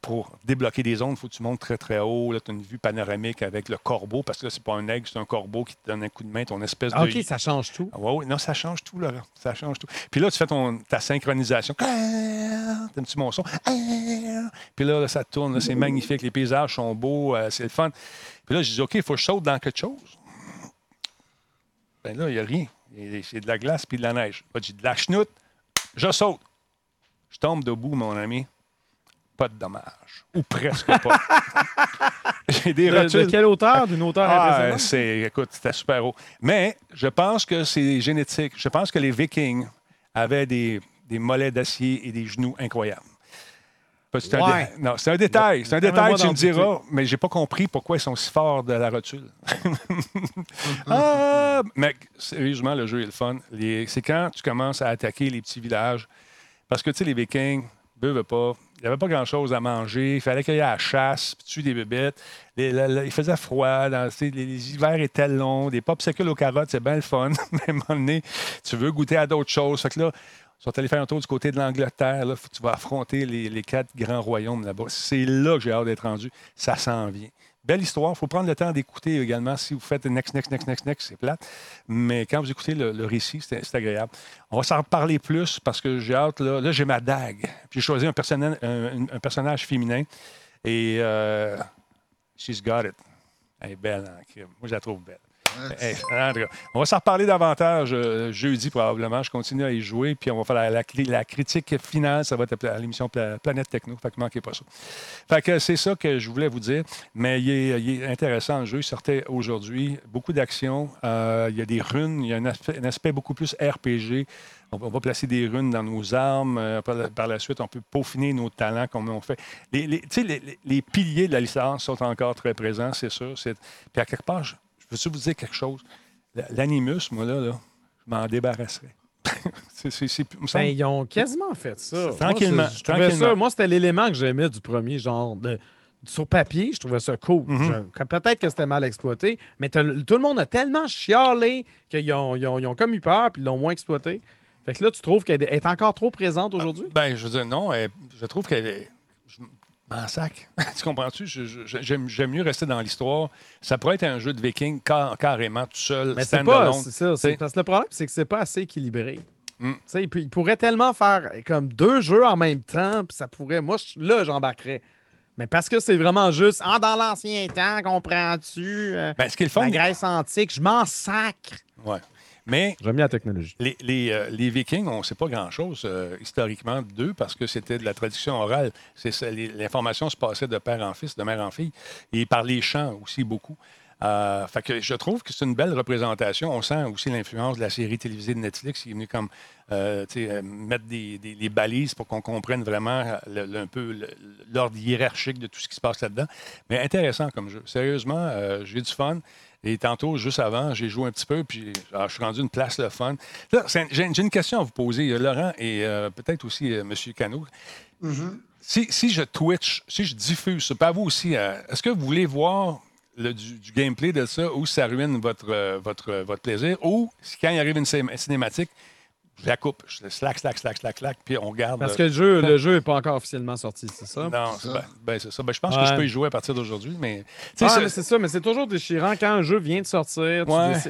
pour débloquer des zones, il faut que tu montes très très haut. Là, tu as une vue panoramique avec le corbeau, parce que là, c'est pas un aigle, c'est un corbeau qui te donne un coup de main, ton espèce de... OK, ça change tout. Oui, non, ça change tout, Laurent. Ça change tout. Puis là, tu fais ta synchronisation. T'as un petit monçon. Puis là, ça tourne, là, c'est magnifique. Les paysages sont beaux, c'est le fun. Puis là, je dis, OK, il faut que je saute dans quelque chose. Là, il n'y a rien. C'est de la glace puis de la neige. J'ai de la chenoute, Je saute. Je tombe debout, mon ami. Pas de dommages. Ou presque pas. J'ai des rotules. De quelle hauteur? D'une hauteur impressionnante? Écoute, c'était super haut. Mais je pense que c'est génétique. Je pense que les Vikings avaient des mollets d'acier et des genoux incroyables. C'est un, non, c'est un détail. C'est un détail, tu me diras, mais j'ai pas compris pourquoi ils sont si forts de la rotule. Ah, mec, sérieusement, le jeu est le fun. C'est quand tu commences à attaquer les petits villages. Parce que, tu sais, les Vikings, buvaient pas. Il n'y avait pas grand-chose à manger. Il fallait qu'il y ait à la chasse, puis tuer des bébêtes. Il faisait froid. Les hivers étaient longs. Des popsicles aux carottes, c'est bien le fun. Mais à un moment donné, tu veux goûter à d'autres choses. Fait que là, ils sont allés faire un tour du côté de l'Angleterre. Là, tu vas affronter les quatre grands royaumes là-bas. C'est là que j'ai hâte d'être rendu. Ça s'en vient. Belle histoire. Il faut prendre le temps d'écouter également. Si vous faites next, c'est plate. Mais quand vous écoutez le récit, c'est agréable. On va s'en reparler plus parce que j'ai hâte. Là j'ai ma dague. Puis j'ai choisi un personnage féminin. Et she's got it. Elle est belle. Hein? Moi, je la trouve belle. Hey, en tout cas, on va s'en reparler davantage jeudi probablement. Je continue à y jouer, puis on va faire la critique finale. Ça va être à l'émission Planète Techno. Fait que manquez pas ça. Fait que c'est ça que je voulais vous dire. Mais il est intéressant le jeu. Il sortait aujourd'hui. Beaucoup d'action. Il y a des runes. Il y a un aspect beaucoup plus RPG. On va placer des runes dans nos armes. Par la suite, on peut peaufiner nos talents comme on fait. Les piliers de la licence sont encore très présents, c'est sûr. Puis à quelque part, veux-tu vous dire quelque chose? L'animus, moi, là, je m'en débarrasserais. Ils ont quasiment fait ça. Tranquillement. Moi, c'était l'élément que j'aimais du premier, genre, sur papier, je trouvais ça cool. Mm-hmm. Peut-être que c'était mal exploité, mais tout le monde a tellement chialé qu'ils ont comme eu peur et ils l'ont moins exploité. Fait que là, tu trouves qu'elle est encore trop présente aujourd'hui? Je veux dire, non. Je trouve qu'elle est... En sac. Tu comprends-tu? J'aime mieux rester dans l'histoire. Ça pourrait être un jeu de Viking carrément tout seul. Mais c'est pas, c'est ça. Parce que le problème, c'est que c'est pas assez équilibré. Mm. Il pourrait tellement faire comme deux jeux en même temps, puis ça pourrait... Moi, j'embarquerais. Mais parce que c'est vraiment juste dans l'ancien temps, comprends-tu? Ce qu'ils font... La Grèce antique, je m'en sacre. Ouais. Mais j'aime bien la technologie. Les Vikings, on ne sait pas grand-chose historiquement d'eux parce que c'était de la traduction orale. L'information se passait de père en fils, de mère en fille, et par les chants aussi beaucoup. Fait que je trouve que c'est une belle représentation. On sent aussi l'influence de la série télévisée de Netflix qui est venue comme mettre des balises pour qu'on comprenne vraiment l'ordre hiérarchique de tout ce qui se passe là-dedans. Mais intéressant comme jeu. Sérieusement, j'ai du fun. Et tantôt, juste avant, j'ai joué un petit peu, puis je suis rendu une place le fun. Là, j'ai une question à vous poser, Laurent, et peut-être aussi M. Cano. Mm-hmm. Si je Twitch, si je diffuse ça, pas vous aussi, est-ce que vous voulez voir du gameplay de ça ou ça ruine votre plaisir? Ou quand il arrive une cinématique, je la coupe, je slack, puis on regarde. Parce que le jeu n'est pas encore officiellement sorti, c'est ça? Non, c'est ça. Je pense que je peux y jouer à partir d'aujourd'hui, mais... c'est ça, mais c'est toujours déchirant quand un jeu vient de sortir.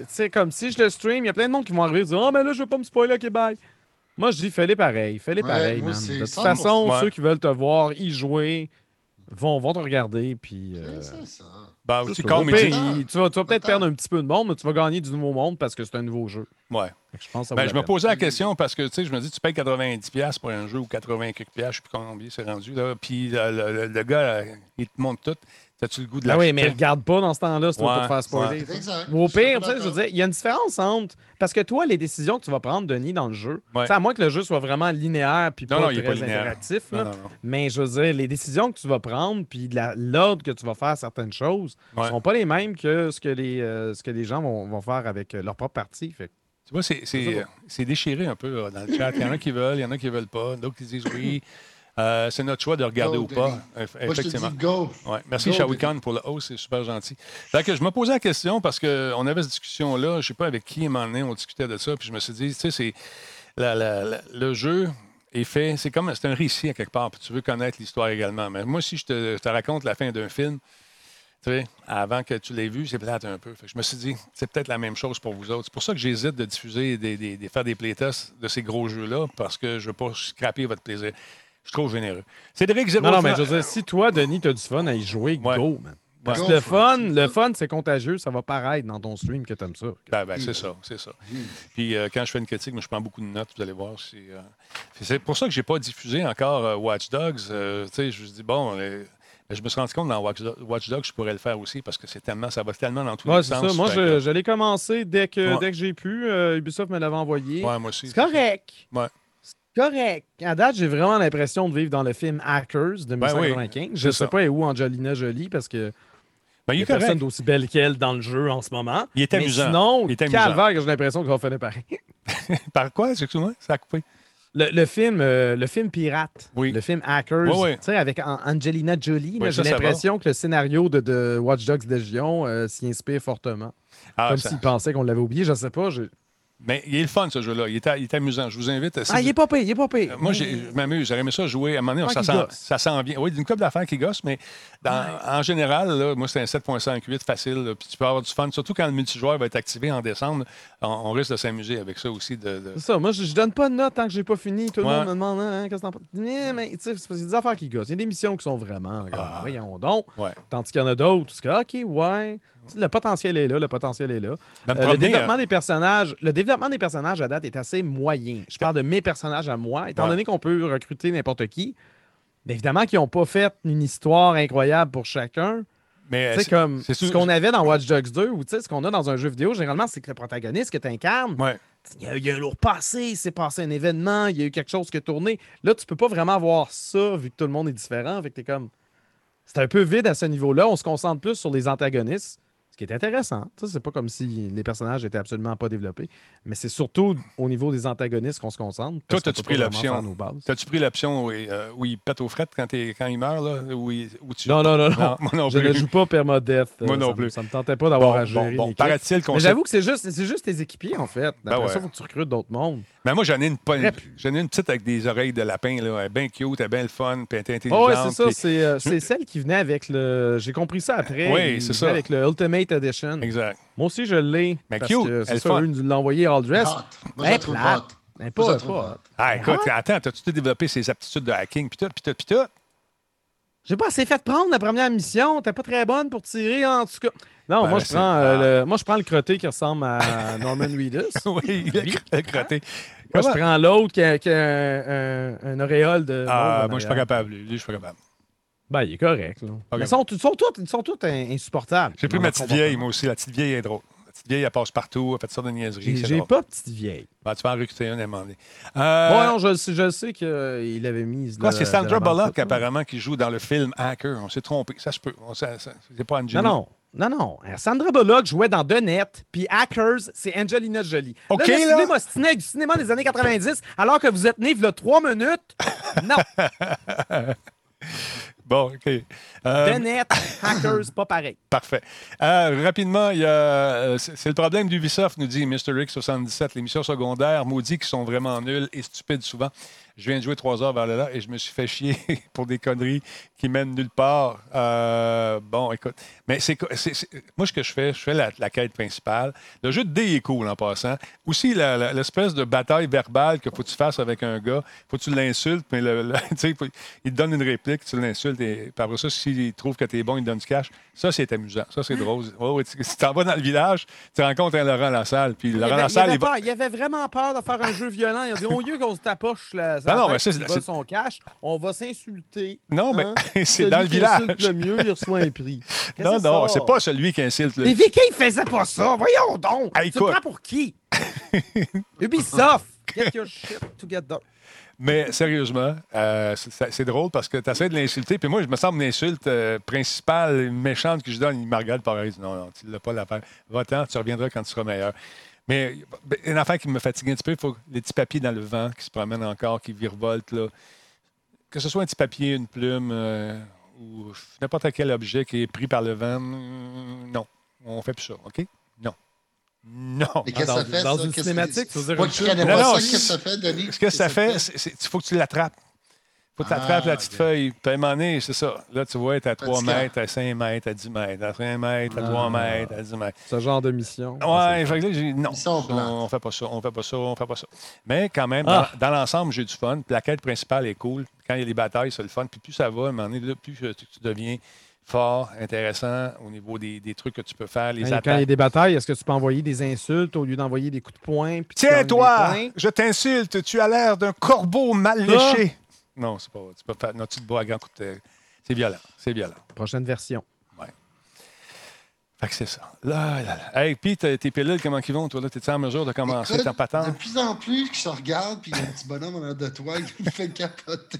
C'est comme si je le stream, il y a plein de monde qui vont arriver et dire « Ah, mais là, je ne veux pas me spoiler, OK, bye! » Moi, je dis « Fais-les pareil, man. » De toute façon, ceux qui veulent te voir y jouer vont te regarder, puis... C'est ça. Tu vas peut-être perdre un petit peu de monde, mais tu vas gagner du nouveau monde parce que c'est un nouveau jeu. Ouais. Je me posais la question parce que, tu sais, je me dis, tu payes 90$ pour un jeu ou 80$, je ne sais plus combien c'est rendu, là. Puis le gars, il te montre tout. T'as-tu le goût de l'acheter? Oui, mais regarde pas dans ce temps-là, c'est toi pour te faire spoiler. Ouais. Ou au pire, tu sais, je veux dire, il y a une différence entre... Parce que toi, les décisions que tu vas prendre, Denis, dans le jeu, à moins que le jeu soit vraiment linéaire puis pas interactif, non, là, non. Mais je veux dire, les décisions que tu vas prendre puis l'ordre que tu vas faire certaines choses ne sont pas les mêmes que ce que les gens vont faire avec leur propre partie. Fait. Tu vois, c'est déchiré un peu dans le chat. Il y en a qui veulent, il y en a qui veulent pas. D'autres qui disent oui. C'est notre choix de regarder ou pas. Effectivement. Moi, je te dis go. Ouais. Merci, Shawikan, pour le haut, c'est super gentil. Fait que je me posais la question parce qu'on avait cette discussion-là, je ne sais pas avec qui, à un moment donné, on discutait de ça, puis je me suis dit, tu sais, c'est le jeu est fait, c'est un récit à quelque part, puis tu veux connaître l'histoire également. Mais moi, si je te raconte la fin d'un film, tu sais, avant que tu l'aies vu, c'est plate un peu. Fait que je me suis dit, c'est peut-être la même chose pour vous autres. C'est pour ça que j'hésite de diffuser, de faire des playtests de ces gros jeux-là, parce que je ne veux pas scraper votre plaisir. Je suis trop généreux. Cédric 0. Non, mais je veux dire, si toi, Denis, t'as du fun à y jouer, go, man. Parce que le fun, c'est contagieux. Ça va paraître dans ton stream que t'aimes ça. C'est ça. Puis quand je fais une critique, moi, je prends beaucoup de notes. Vous allez voir. C'est pour ça que j'ai pas diffusé encore Watch Dogs. Je me dis, bon... je me suis rendu compte dans Watch Dogs, je pourrais le faire aussi parce que c'est tellement, ça va tellement dans tous les sens. Ça. Moi, je l'ai commencé dès que j'ai pu. Ubisoft me l'avait envoyé. Ouais, moi aussi. C'est correct. Ouais. C'est correct. À date, j'ai vraiment l'impression de vivre dans le film Hackers de 1995. Je ne sais pas où Angelina Jolie parce que il n'y a personne d'aussi belle qu'elle dans le jeu en ce moment. Il est amusant. Sinon, calvaire que j'ai l'impression qu'on fait pareil. Par quoi, excuse-moi? Ça a coupé. Le film pirate, le film Hackers, avec Angelina Jolie, j'ai l'impression que le scénario de Watch Dogs Légion s'y inspire fortement. Comme s'il pensait qu'on l'avait oublié, je ne sais pas. Mais il est le fun, ce jeu-là. Il est amusant. Je vous invite à... il n'est pas payé, Moi, je m'amuse. J'aurais aimé ça jouer. À un moment donné, ça sent bien. Oui, d'une couple d'affaires qui gosse, mais en général, là, moi, c'est un 7.58 facile. Là, puis tu peux avoir du fun. Surtout quand le multijoueur va être activé en décembre, on risque de s'amuser avec ça aussi. C'est ça. Moi, je ne donne pas de notes tant que je n'ai pas fini. Tout le monde me demande qu'est-ce que t'en penses. Mais tu sais, c'est des affaires qui gossent. Il y a des missions qui sont vraiment... voyons donc. Ouais. Tandis qu'il y en a d'autres. Le potentiel est là. Le développement des personnages à date est assez moyen. Je parle de mes personnages à moi. Étant donné qu'on peut recruter n'importe qui, bien évidemment qu'ils n'ont pas fait une histoire incroyable pour chacun. Mais c'est ce qu'on avait dans Watch Dogs 2 ou ce qu'on a dans un jeu vidéo, généralement, c'est que le protagoniste que tu incarnes, il y a un lourd passé, il s'est passé un événement, il y a eu quelque chose qui a tourné. Là, tu peux pas vraiment voir ça vu que tout le monde est différent. Fait que t'es comme... C'est un peu vide à ce niveau-là. On se concentre plus sur les antagonistes, ce qui est intéressant. Ça, c'est pas comme si les personnages étaient absolument pas développés, mais c'est surtout au niveau des antagonistes qu'on se concentre. Toi, t'as-tu pris l'option? T'as-tu pris l'option où il pète aux frettes quand il meurt? Là, où tu... Non. Moi non plus. Je ne joue pas permadeath. Moi non plus. Ça me tentait pas d'avoir à gérer. Mais j'avoue que c'est juste tes équipiers, en fait. Après ça, il faut que tu recrutes d'autres mondes. Mais moi, j'en ai une petite avec des oreilles de lapin. Là. Elle est bien cute, elle est bien le fun, puis elle est intelligente. Oui, c'est ça. Puis... C'est celle qui venait avec le... J'ai compris ça après. Oui, c'est ça. Avec le Ultimate Edition. Exact. Moi aussi, je l'ai. Mais parce cute. Que c'est ça, eux nous l'ont envoyé all dress. Moi, je la trouve plate. Mais pas hot. Ah, écoute, attends, t'as-tu développé ces aptitudes de hacking? Pis tout. J'ai pas assez fait prendre la première mission. T'es pas très bonne pour tirer, en tout cas. Non, moi, je prends le crotté qui ressemble à Norman Reedus. Oui, le crotté. Moi, je prends l'autre qui a un auréole de... Ah, moi, je suis pas capable. Lui, je suis pas capable. Ben, il est correct. Là. Okay. Ils sont tous insupportables. J'ai pris ma petite vieille, moi aussi. La petite vieille est drôle. La petite vieille, elle passe partout, elle fait ça de niaiseries. J'ai pas petite vieille. Ben, tu vas en recruter une à un moment donné. Bon, non, je sais qu'il avait mis... C'est Sandra Bullock, apparemment, qui joue dans le film Hacker. On s'est trompé. Ça se peut. C'est pas Angelina. Non. Sandra Bullock jouait dans Donette, puis Hackers, c'est Angelina Jolie. OK, là. Moi, c'est du cinéma des années 90, alors que vous êtes nés il y a 3 minutes. Non. Bon, OK. Bennett, Hackers, pas pareil. Parfait. Rapidement, il y a, c'est le problème d'Ubisoft, nous dit Mr. X77. Les missions secondaires, maudits, qui sont vraiment nulles et stupides souvent. Je viens de jouer 3 heures vers là et je me suis fait chier pour des conneries qui mènent nulle part. Bon, écoute. Mais moi, ce que je fais la quête principale. Le jeu de dés est cool en passant. Aussi, l'espèce de bataille verbale que faut que tu fasses avec un gars. Faut que tu l'insultes, mais il te donne une réplique, tu l'insultes et par ça, s'il trouve que t'es bon, il te donne du cash. Ça, c'est amusant. Ça, c'est drôle. Oh, si t'en vas dans le village, tu rencontres un Laurent Lassalle. Puis Laurent Lassalle... Il avait vraiment peur de faire un jeu violent. Il a dit, au lieu qu'on se tapoche là. Ben non, mais c'est son cash, on va s'insulter. Non, mais c'est dans le village. Celui qui insulte le mieux, il reçoit un prix. Non, c'est pas celui qui insulte le... Les Vikings faisaient pas ça, voyons donc. Hey, tu prends pour qui? Ubisoft, get your shit together. Mais sérieusement, c'est drôle parce que tu essaies de l'insulter. Puis moi, je me semble l'insulte principale, méchante que je donne. Il me regarde par exemple. Non, tu l'as pas l'affaire. Va-t'en, tu reviendras quand tu seras meilleur. Mais une affaire qui me fatigue un petit peu, il faut les petits papiers dans le vent qui se promènent encore, qui virevoltent. Là. Que ce soit un petit papier, une plume ou n'importe quel objet qui est pris par le vent, non, on fait plus ça, OK? Non. Mais qu'est-ce que ça fait, dans ça? Une cinématique, tu veux dire... Moi qui connais pas ça, qu'est-ce que ça fait, Denis? Ce que ça fait, il faut que tu l'attrapes. Il faut que tu attrapes la petite feuille. Puis à un moment donné, c'est ça. Là, tu vois, t'es à 3 mètres, à 5 mètres, à 10 mètres, à 5 mètres, à 3 mètres, à 10 mètres. Ce genre de mission. Ouais, fait que là, j'ai... Non, on fait pas ça. Mais quand même, dans l'ensemble, j'ai du fun. Puis la quête principale est cool. Quand il y a les batailles, c'est le fun. Puis plus ça va, à un moment donné, plus tu deviens... fort, intéressant au niveau des trucs que tu peux faire, les attaques. Quand il y a des batailles, est-ce que tu peux envoyer des insultes au lieu d'envoyer des coups de poing? Tiens, toi, je t'insulte, tu as l'air d'un corbeau mal léché. Non, c'est pas vrai. Tu peux faire notre petite bois à gants. C'est violent, c'est violent. Prochaine version. Ouais. Fait que c'est ça. Là. Hey, puis tes pilules, comment ils vont, toi, là? T'es-tu en mesure de commencer ta patente? De plus en plus que je regarde, puis il y a un petit bonhomme en l'air de toi, il me fait capoter.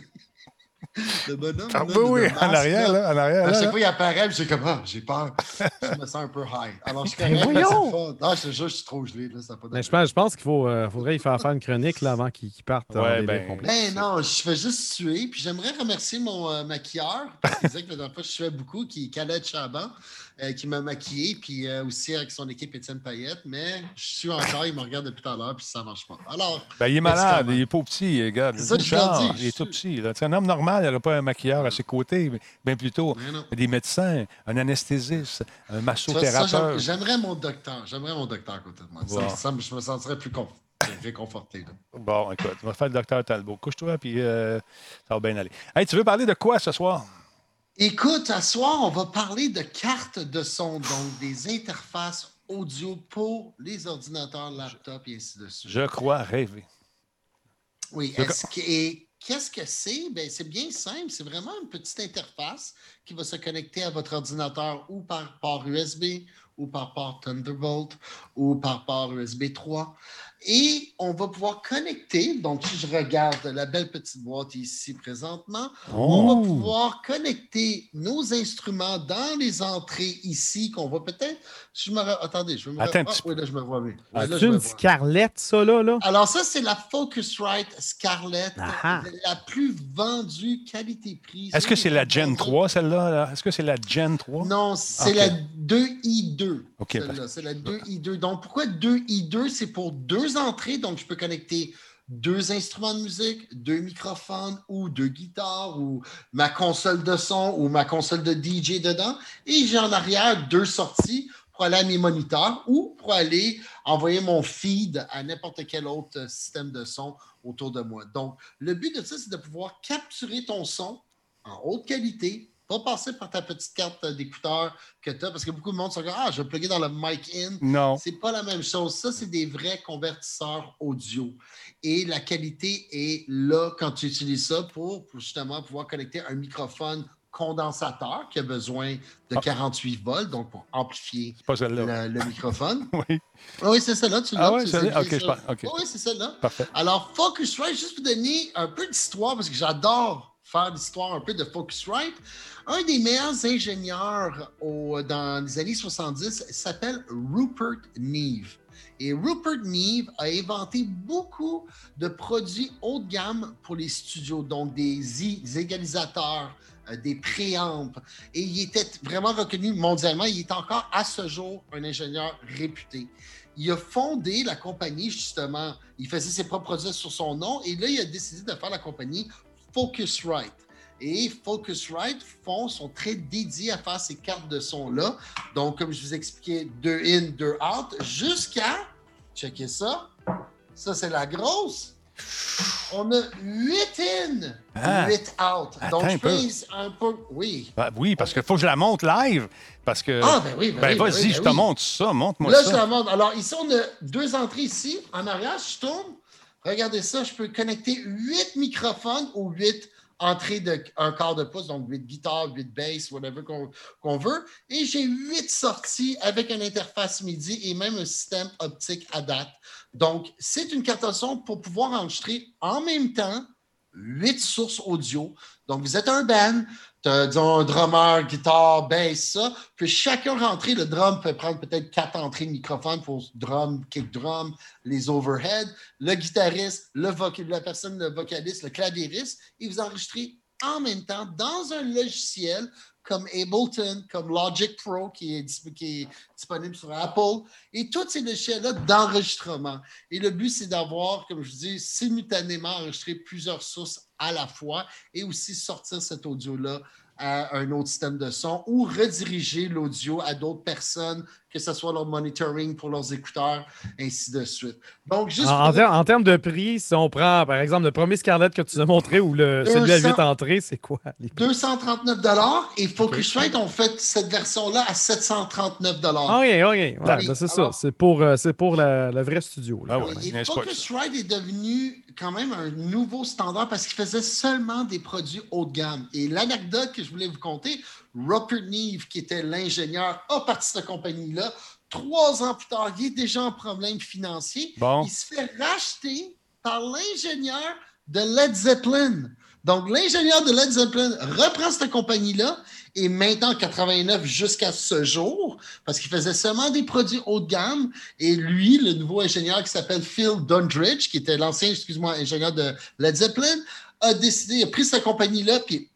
Le bonhomme. Ah, ben oui, masque, en arrière, là. En arrière, là. Je sais pas, il apparaît, puis c'est comme, ah, j'ai peur. Je me sens un peu high. Alors, je suis quand même. Ah, je te jure, je suis trop gelé, là. Ça pas ben, je pense qu'il faut, faudrait y faire une chronique, là, avant qu'il parte. Ouais, ben non, je fais juste suer. Puis j'aimerais remercier mon maquilleur, parce qu'il disait que la dernière fois, je suais beaucoup, qui est Khaled Chaban, qui m'a maquillé, puis aussi avec son équipe Étienne Payette. Mais je suis encore, il me regarde depuis tout à l'heure, puis ça marche pas. Alors. Ben, il est malade, il est pas petit, regarde. C'est ça que je leur dis. Il est tout petit, là. C'est un homme normal. Il n'y aurait pas un maquilleur à ses côtés, bien plutôt des médecins, un anesthésiste, un massothérapeute. Ça, j'aimerais mon docteur à côté de moi. Bon. Ça, je me sentirais plus réconforté. Là. Bon, écoute, on va faire le docteur Talbot. Couche-toi, puis ça va bien aller. Hey, tu veux parler de quoi ce soir? Écoute, ce soir, on va parler de cartes de son, donc des interfaces audio pour les ordinateurs, laptops et ainsi de suite. Je crois rêver. Oui, Qu'est-ce que c'est? Bien, c'est bien simple. C'est vraiment une petite interface qui va se connecter à votre ordinateur ou par port USB ou par port Thunderbolt ou par port USB 3. Et on va pouvoir connecter, donc si je regarde la belle petite boîte ici présentement, on va pouvoir connecter nos instruments dans les entrées ici qu'on va peut-être... Attendez, je vais me... oui, là, je me vois bien. C'est une Scarlett, ça, là? Alors ça, c'est la Focusrite Scarlett, la plus vendue qualité-prix. Est-ce que c'est la Gen 3, celle-là? Est-ce que c'est la Gen 3? Non, c'est la 2i2. OK. C'est la 2i2. Donc, pourquoi 2i2? C'est pour deux entrées, donc je peux connecter deux instruments de musique, deux microphones ou deux guitares ou ma console de son ou ma console de DJ dedans. Et j'ai en arrière deux sorties pour aller à mes moniteurs ou pour aller envoyer mon feed à n'importe quel autre système de son autour de moi. Donc, le but de ça, c'est de pouvoir capturer ton son en haute qualité. Va passer par ta petite carte d'écouteur que tu as, parce que beaucoup de monde se dit « Ah, je vais plugger dans le mic in ». Non. C'est pas la même chose. Ça, c'est des vrais convertisseurs audio. Et la qualité est là quand tu utilises ça pour justement pouvoir connecter un microphone condensateur qui a besoin de 48 volts, donc pour amplifier le microphone. Oui. Ah oui, c'est celle-là. Oui, c'est celle-là. Parfait. Alors, Focusrite, juste pour donner un peu d'histoire, parce que j'adore faire l'histoire un peu de Focusrite. Un des meilleurs ingénieurs dans les années 70 s'appelle Rupert Neve. Et Rupert Neve a inventé beaucoup de produits haut de gamme pour les studios, donc des égalisateurs, des préampes. Et il était vraiment reconnu mondialement. Il est encore à ce jour un ingénieur réputé. Il a fondé la compagnie, justement. Il faisait ses propres produits sur son nom. Et là, il a décidé de faire la compagnie Focusrite. Et Focusrite sont très dédiés à faire ces cartes de son-là. Donc, comme je vous expliquais, 2 in, 2 out, jusqu'à, checkez ça, ça c'est la grosse, on a 8 in, 8 out. Donc, je pèse un peu, oui. Ben, oui, parce qu'il faut que je la monte live, parce que... Ah, ben oui, vas-y, je te montre ça, montre-moi ça. Là, je la montre. Alors, ici, on a deux entrées ici, en arrière, je tourne. Regardez ça, je peux connecter 8 microphones aux 8 entrées d'un quart de pouce, donc 8 guitares, 8 basses, whatever qu'on veut. Et j'ai 8 sorties avec une interface MIDI et même un système optique à date. Donc, c'est une carte son pour pouvoir enregistrer en même temps 8 sources audio. Donc, vous êtes un band, disons un drummer, guitare, bass, ça. Puis chacun rentrée, le drum peut prendre peut-être 4 entrées de microphone pour drum, kick drum, les overheads, le guitariste, le vocaliste, le clavieriste. Et vous enregistrez en même temps dans un logiciel comme Ableton, comme Logic Pro qui est disponible sur Apple. Et tous ces logiciels-là d'enregistrement. Et le but, c'est d'avoir, comme je vous dis, simultanément enregistré plusieurs sources à la fois et aussi sortir cet audio-là à un autre système de son ou rediriger l'audio à d'autres personnes que ce soit leur monitoring pour leurs écouteurs, ainsi de suite. Donc, juste en termes de prix, si on prend, par exemple, le premier Scarlett que tu as montré ou celui à 8 entrées, c'est quoi? $239 et Focusrite ont fait cette version-là à $739. OK, OK. Voilà, oui, ben c'est alors, ça. C'est pour le vrai studio. Là. Ah ouais, et Focusrite est devenu quand même un nouveau standard parce qu'il faisait seulement des produits haut de gamme. Et l'anecdote que je voulais vous conter, Rupert Neve, qui était l'ingénieur, a parti de cette compagnie-là. 3 ans plus tard, il est déjà en problème financier. Bon. Il se fait racheter par l'ingénieur de Led Zeppelin. Donc, l'ingénieur de Led Zeppelin reprend cette compagnie-là et maintenant, 89 jusqu'à ce jour, parce qu'il faisait seulement des produits haut de gamme. Et lui, le nouveau ingénieur qui s'appelle Phil Dundridge, qui était l'ancien, ingénieur de Led Zeppelin, a décidé, il a pris sa compagnie-là, puis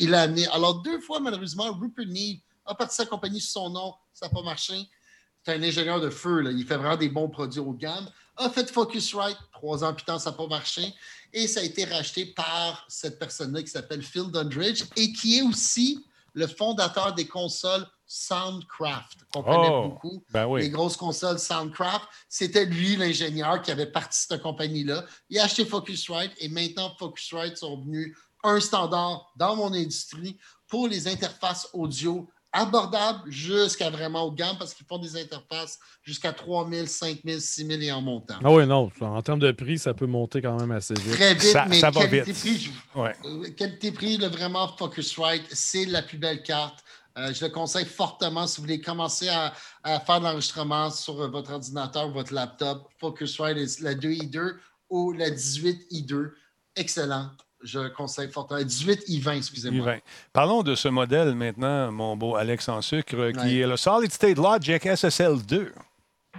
il l'a amené. Alors, 2 fois, malheureusement, Rupert Neve a parti sa compagnie sous son nom. Ça n'a pas marché. C'est un ingénieur de feu, là. Il fait vraiment des bons produits haut de gamme. A fait Focusrite. 3 ans plus tard, ça n'a pas marché. Et ça a été racheté par cette personne-là qui s'appelle Phil Dundridge et qui est aussi le fondateur des consoles Soundcraft, qu'on connaît beaucoup. Ben oui. Les grosses consoles Soundcraft, c'était lui, l'ingénieur, qui avait parti de cette compagnie-là. Il a acheté Focusrite et maintenant, Focusrite sont devenus un standard dans mon industrie pour les interfaces audio abordables jusqu'à vraiment haut de gamme parce qu'ils font des interfaces jusqu'à 3000, 5000, 6000 et en montant. Ah oui, non. En termes de prix, ça peut monter quand même assez vite. Très vite, mais ça va vite. Qualité-prix, vraiment, Focusrite, c'est la plus belle carte. Je le conseille fortement si vous voulez commencer à faire de l'enregistrement sur votre ordinateur ou votre laptop. Focusrite, la 2i2 ou la 18i2. Excellent. Je le conseille fortement. 18i20, excusez-moi. I20. Parlons de ce modèle maintenant, mon beau Alex en sucre, qui est le Solid State Logic SSL 2.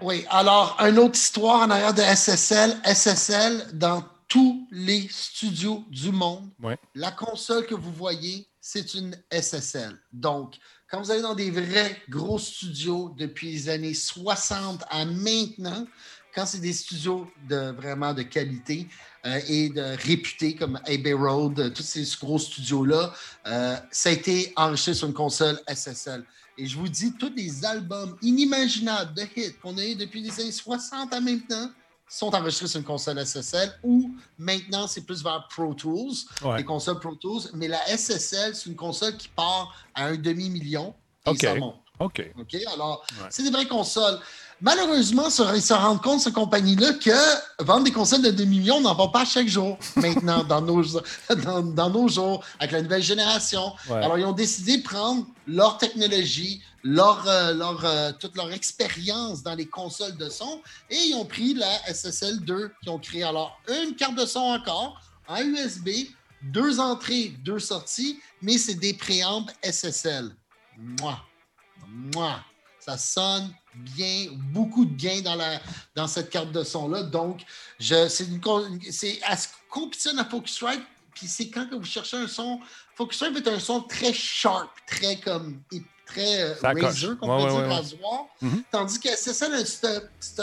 Oui, alors, une autre histoire en arrière de SSL. SSL, dans tous les studios du monde, la console que vous voyez, c'est une SSL. Donc, quand vous allez dans des vrais gros studios depuis les années 60 à maintenant, quand c'est des studios vraiment de qualité et de réputés comme Abbey Road, tous ces gros studios-là, ça a été enregistré sur une console SSL. Et je vous dis, tous les albums inimaginables de hits qu'on a eu depuis les années 60 à maintenant sont enregistrés sur une console SSL ou maintenant, c'est plus vers Pro Tools, les consoles Pro Tools, mais la SSL, c'est une console qui part à $500,000 et ça monte. OK. Alors, c'est des vraies consoles. Malheureusement, ils se rendent compte, cette compagnie-là, que vendre des consoles de 2 millions, on n'en vend pas chaque jour, maintenant, dans nos jours, avec la nouvelle génération. Ouais. Alors, ils ont décidé de prendre leur technologie, toute leur expérience dans les consoles de son, et ils ont pris la SSL 2, qui ont créé alors une carte de son encore, en USB, 2 entrées, 2 sorties, mais c'est des préambles SSL. Mouah! Ça sonne bien, beaucoup de gain dans cette carte de son-là. Donc, elle se compétitionne à Focusrite. Puis c'est quand vous cherchez un son, Focusrite est un son très sharp, très comme très razor, qu'on peut dire rasoir. Mm-hmm. Tandis que c'est ça, cette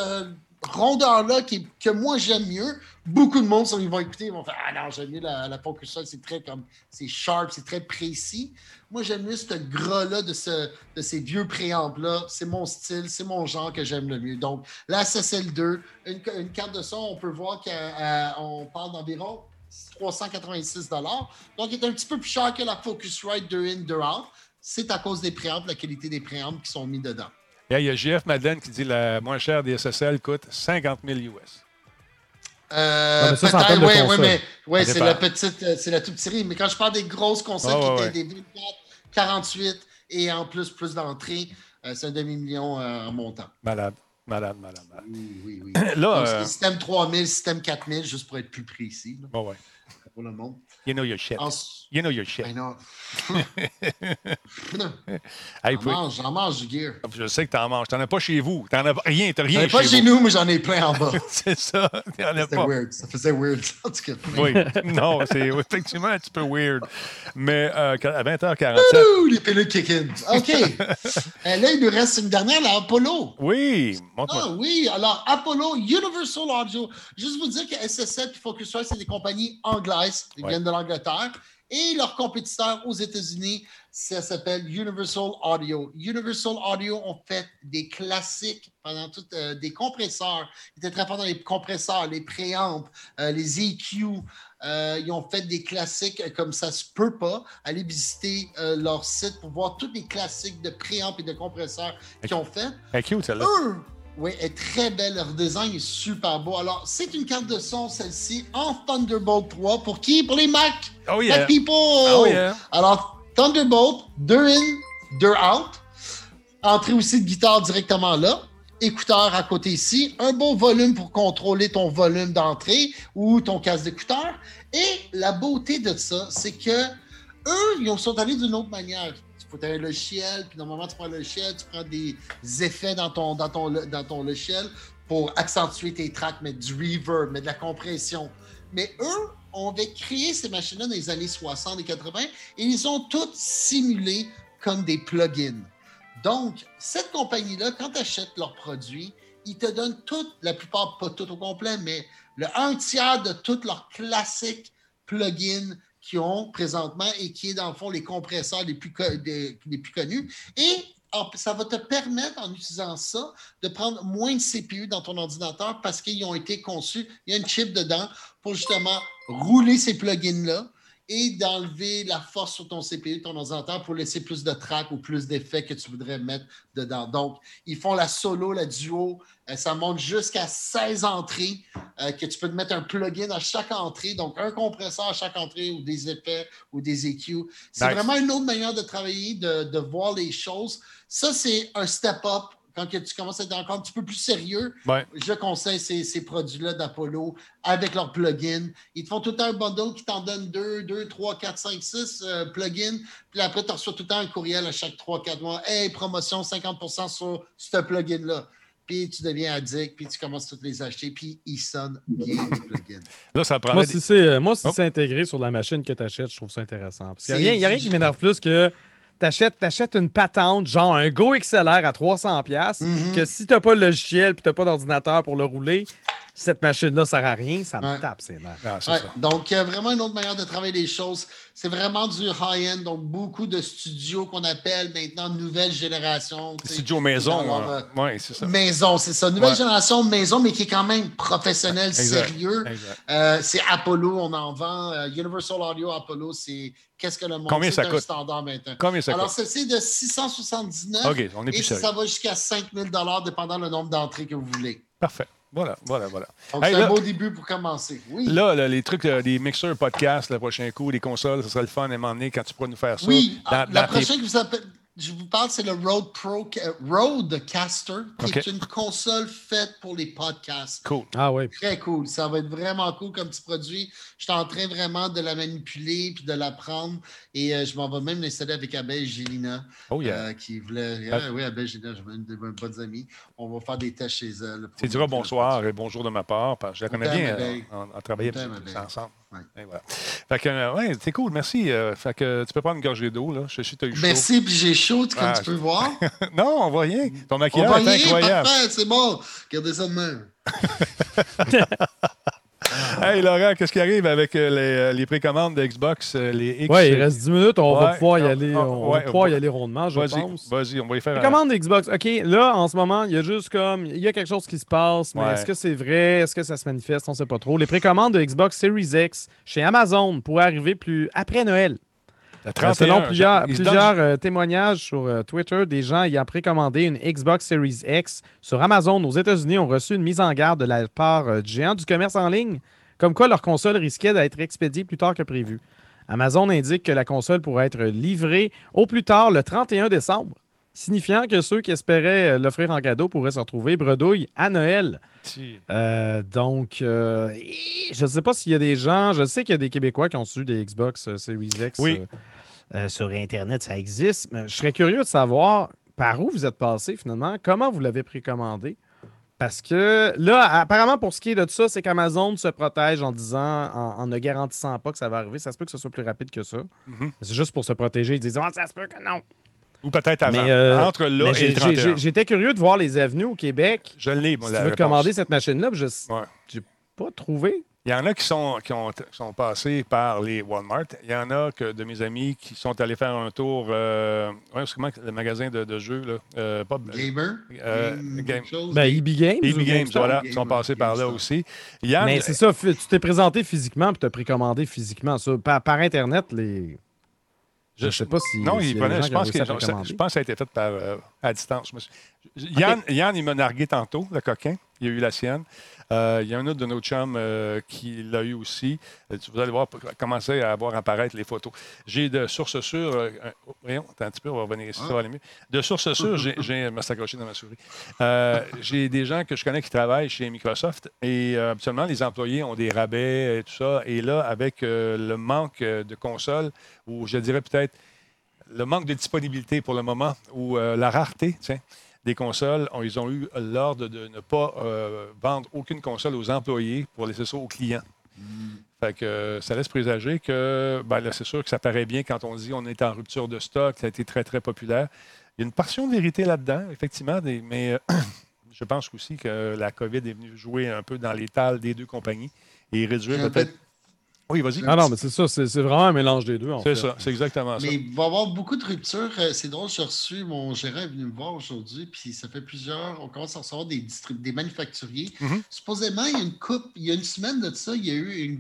rondeur-là que moi j'aime mieux. Beaucoup de monde, ils vont écouter, ils vont faire « Ah non, j'aime mieux la Focusrite, c'est très comme, c'est sharp, c'est très précis. » Moi, j'aime mieux ce gras-là de ces vieux préambles-là. C'est mon style, c'est mon genre que j'aime le mieux. Donc, la SSL2, une carte de son, on peut voir qu'on parle d'environ $386. Donc, il est un petit peu plus cher que la Focusrite 2-in, 2-out. C'est à cause des préambles, la qualité des préambles qui sont mis dedans. Là, il y a JF Madeleine qui dit la moins chère des SSL coûte $50,000. Peut-être, oui, c'est la petite, c'est la toute série. Mais quand je parle des grosses consoles qui étaient des 24, 48 et en plus d'entrées, c'est $500,000 en montant. Malade. Oui. Là, donc, c'est système 3000, système 4000, juste pour être plus précis. Oh, ouais. Pour le monde. You know your shit. You know your shit. I know. J'en mange du gear. Je sais que t'en manges. T'en as pas chez vous. T'en as rien. T'as rien chez vous. J'en ai pas chez nous, mais j'en ai plein en bas. C'est ça. Ça faisait weird. En tout cas, oui. Non, c'est effectivement un petit peu weird. Mais à 20h47. Ouh, les pilules kick-in. OK. Là, il nous reste une dernière, la Apollo. Oui. Montre-moi. Ah oui. Alors, Apollo, Universal Audio. Juste vous dire que SSL et Focusrite, c'est des compagnies anglaises. Ils viennent de l'Angleterre. et leur compétiteur aux États-Unis, ça s'appelle Universal Audio. Universal Audio ont fait des classiques pendant tout, des compresseurs. Ils étaient très forts dans les compresseurs, les préampes, les EQ. Ils ont fait des classiques comme ça se peut pas. Allez visiter leur site pour voir tous les classiques de préampes et de compresseurs qu'ils ont fait. Cute, celle-là. Oui, elle est très belle. Leur design est super beau. Alors, c'est une carte de son, celle-ci, en Thunderbolt 3. Pour qui? Pour les Mac! Oh yeah! Mac people! Oh yeah! Alors, Thunderbolt, 2 in, 2 out. Entrée aussi de guitare directement là. Écouteur à côté ici. Un beau volume pour contrôler ton volume d'entrée ou ton casque d'écouteur. Et la beauté de ça, c'est que eux, ils sont allés d'une autre manière. Faut avoir le logiciel, puis normalement tu prends le logiciel, tu prends des effets dans ton logiciel pour accentuer tes tracks, mettre du reverb, mettre de la compression. Mais eux, on avait créé ces machines-là dans les années 60 et 80 et ils ont toutes simulées comme des plugins. Donc, cette compagnie-là, quand tu achètes leurs produits, ils te donnent toutes, la plupart, pas toutes au complet, mais le 1/3 de toutes leurs classiques plugins qui ont présentement et qui est, dans le fond, les compresseurs les plus connus. Et ça va te permettre, en utilisant ça, de prendre moins de CPU dans ton ordinateur parce qu'ils ont été conçus. Il y a une chip dedans pour justement rouler ces plugins-là et d'enlever la force sur ton CPU, ton ordinateur, pour laisser plus de tracks ou plus d'effets que tu voudrais mettre dedans. Donc, ils font la solo, la duo. Ça monte jusqu'à 16 entrées que tu peux te mettre un plugin à chaque entrée. Donc, un compresseur à chaque entrée ou des effets ou des EQ. C'est nice. Vraiment une autre manière de travailler, de voir les choses. Ça, c'est un step-up. Quand tu commences à être encore un petit peu plus sérieux, ouais. Je conseille ces produits-là d'Apollo avec leurs plugins. Ils te font tout le temps un bundle qui t'en donne 2, 3, 4, 5, 6 plugins. Puis après, tu reçois tout le temps un courriel à chaque 3, 4 mois. Hey, promotion 50% sur ce plugin-là. Puis tu deviens addict, puis tu commences toutes les acheter, puis ils sonnent bien les plugins. Là, ça prend si c'est intégré sur la machine que tu achètes, je trouve ça intéressant. Parce qu'il n'y a rien qui m'énerve plus que. T'achètes une patente, genre un Go XLR à 300$, que si t'as pas le logiciel et t'as pas d'ordinateur pour le rouler, cette machine-là sert à rien, ça me tape, c'est mal. Ah, c'est ça. Donc, vraiment une autre manière de travailler les choses. C'est vraiment du high-end, donc beaucoup de studios qu'on appelle maintenant nouvelle génération. Studio maison. Oui, c'est ça. Maison, c'est ça. Nouvelle génération maison, mais qui est quand même professionnel, sérieux. Exact. C'est Apollo, on en vend. Universal Audio, Apollo, c'est... Qu'est-ce que le monde combien ça coûte? Standard maintenant. Combien ça coûte? Alors, c'est de 679 okay, on est plus et sérieux. Ça va jusqu'à 5000$ dépendant le nombre d'entrées que vous voulez. Parfait. Voilà. Donc, c'est un beau début pour commencer. Oui. Là, les trucs, les mixeurs, podcasts, le prochain coup, les consoles, ce serait le fun à m'emmener quand tu pourras nous faire ça. Oui, la prochaine je vous parle, c'est le Rodecaster, qui est une console faite pour les podcasts. Cool. Ah oui. Très cool. Ça va être vraiment cool comme petit produit. Je suis en train vraiment de la manipuler puis de la prendre. Et je m'en vais même l'installer avec Abel et Gélina. Oh yeah. Qui voulait... oui, Abel et Gélina, je veux une bonne amie. On va faire des tests chez elle. Tu diras bonsoir et bonjour de ma part. Parce que je la connais bien. On travaillait ensemble. Ouais. Et voilà. Fait que, ouais, c'est cool, merci. Fait que tu peux prendre une gorgée d'eau, là. Je sais que tu as eu chaud. Merci, puis j'ai chaud, comme tu peux voir. Non, on voit rien. Ton maquillage est incroyable. Parfait, c'est bon. Regardez ça de même. Hey Laurent, qu'est-ce qui arrive avec les précommandes de Xbox, les X? Oui, il reste 10 minutes, on va pouvoir y aller, y aller rondement, je pense. Vas-y, on va y faire. Précommande Xbox, OK, là, en ce moment, il y a juste comme, il y a quelque chose qui se passe, mais est-ce que c'est vrai? Est-ce que ça se manifeste? On ne sait pas trop. Les précommandes de Xbox Series X chez Amazon pourraient arriver après Noël. Selon plusieurs témoignages sur Twitter, des gens ayant précommandé une Xbox Series X sur Amazon aux États-Unis ont reçu une mise en garde de la part du géant du commerce en ligne, comme quoi leur console risquait d'être expédiée plus tard que prévu. Amazon indique que la console pourrait être livrée au plus tard le 31 décembre, signifiant que ceux qui espéraient l'offrir en cadeau pourraient se retrouver bredouille à Noël. Donc, je ne sais pas s'il y a des gens... Je sais qu'il y a des Québécois qui ont reçu des Xbox Series X sur Internet. Ça existe. Mais je serais curieux de savoir par où vous êtes passé, finalement. Comment vous l'avez précommandé? Parce que là, apparemment, pour ce qui est de ça, c'est qu'Amazon se protège en disant, en ne garantissant pas que ça va arriver. Ça se peut que ce soit plus rapide que ça. Mm-hmm. C'est juste pour se protéger. Ils disent « ça se peut que non! » Ou peut-être avant. Entre là et le 31. J'étais curieux de voir les avenues au Québec. Je l'ai, si tu veux commander cette machine-là, je n'ai pas trouvé. Il y en a qui sont passés par les Walmart. Il y en a que de mes amis qui sont allés faire un tour. Comment le magasin de jeux là, Gamer. EB Games. EB Games, voilà. Ils sont passés par là aussi. Mais c'est ça. Tu t'es présenté physiquement puis tu as précommandé physiquement. Ça, par Internet, les. Je ne sais pas si. Non, je pense que ça a été fait par à distance. Yann, il m'a nargué tantôt, le coquin. Il a eu la sienne. Il y a un autre de nos chums qui l'a eu aussi. Vous allez voir commencer à voir apparaître les photos. J'ai de sources sûres. Voyons, attends un petit peu, on va revenir ici, ça va aller mieux. De sources sûres, j'ai me s'accroché dans ma souris. J'ai des gens que je connais qui travaillent chez Microsoft et habituellement, les employés ont des rabais et tout ça. Et là, avec le manque de consoles, ou je dirais peut-être le manque de disponibilité pour le moment, ou la rareté, tiens. Des consoles, ils ont eu l'ordre de ne pas vendre aucune console aux employés pour laisser ça aux clients. Fait que ça laisse présager que, ben là, c'est sûr que ça paraît bien quand on dit qu'on est en rupture de stock, ça a été très, très populaire. Il y a une portion de vérité là-dedans, effectivement, mais je pense aussi que la COVID est venue jouer un peu dans l'étale des deux compagnies et réduire peut-être... Oui, vas-y. Ah non, mais c'est ça, c'est vraiment un mélange des deux. Ça, c'est exactement ça. Mais il va y avoir beaucoup de ruptures. C'est drôle, j'ai reçu, mon gérant est venu me voir aujourd'hui, puis ça fait plusieurs, on commence à recevoir des manufacturiers. Mm-hmm. Supposément, il y a une semaine de ça, il y a eu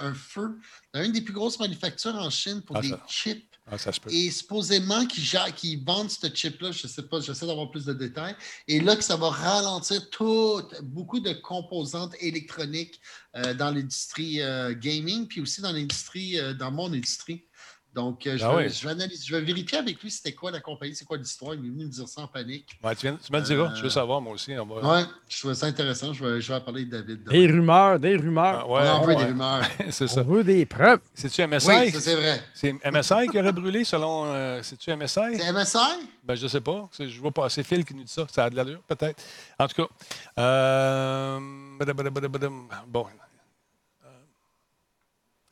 un feu dans une des plus grosses manufactures en Chine pour des chips. Ça se peut. Et supposément qu'ils vendent ce chip-là, je ne sais pas, j'essaie d'avoir plus de détails. Et là, que ça va ralentir beaucoup de composantes électroniques dans l'industrie gaming, puis aussi dans l'industrie, dans mon industrie. Donc, je vais vérifier avec lui c'était quoi la compagnie, c'est quoi l'histoire. Il est venu me dire ça en panique. Ouais, tu me le diras, je veux savoir moi aussi. Oui, je trouvais ça intéressant. Je vais parler de David. Demain. Des rumeurs. On veut des rumeurs. C'est ça. On veut des preuves. C'est-tu MSI? Oui, ça, c'est vrai. C'est MSI qui aurait brûlé selon... c'est-tu MSI? C'est MSI? Ben, je ne sais pas. Je vois passer Phil qui nous dit ça. Ça a de l'allure, peut-être. En tout cas, bon...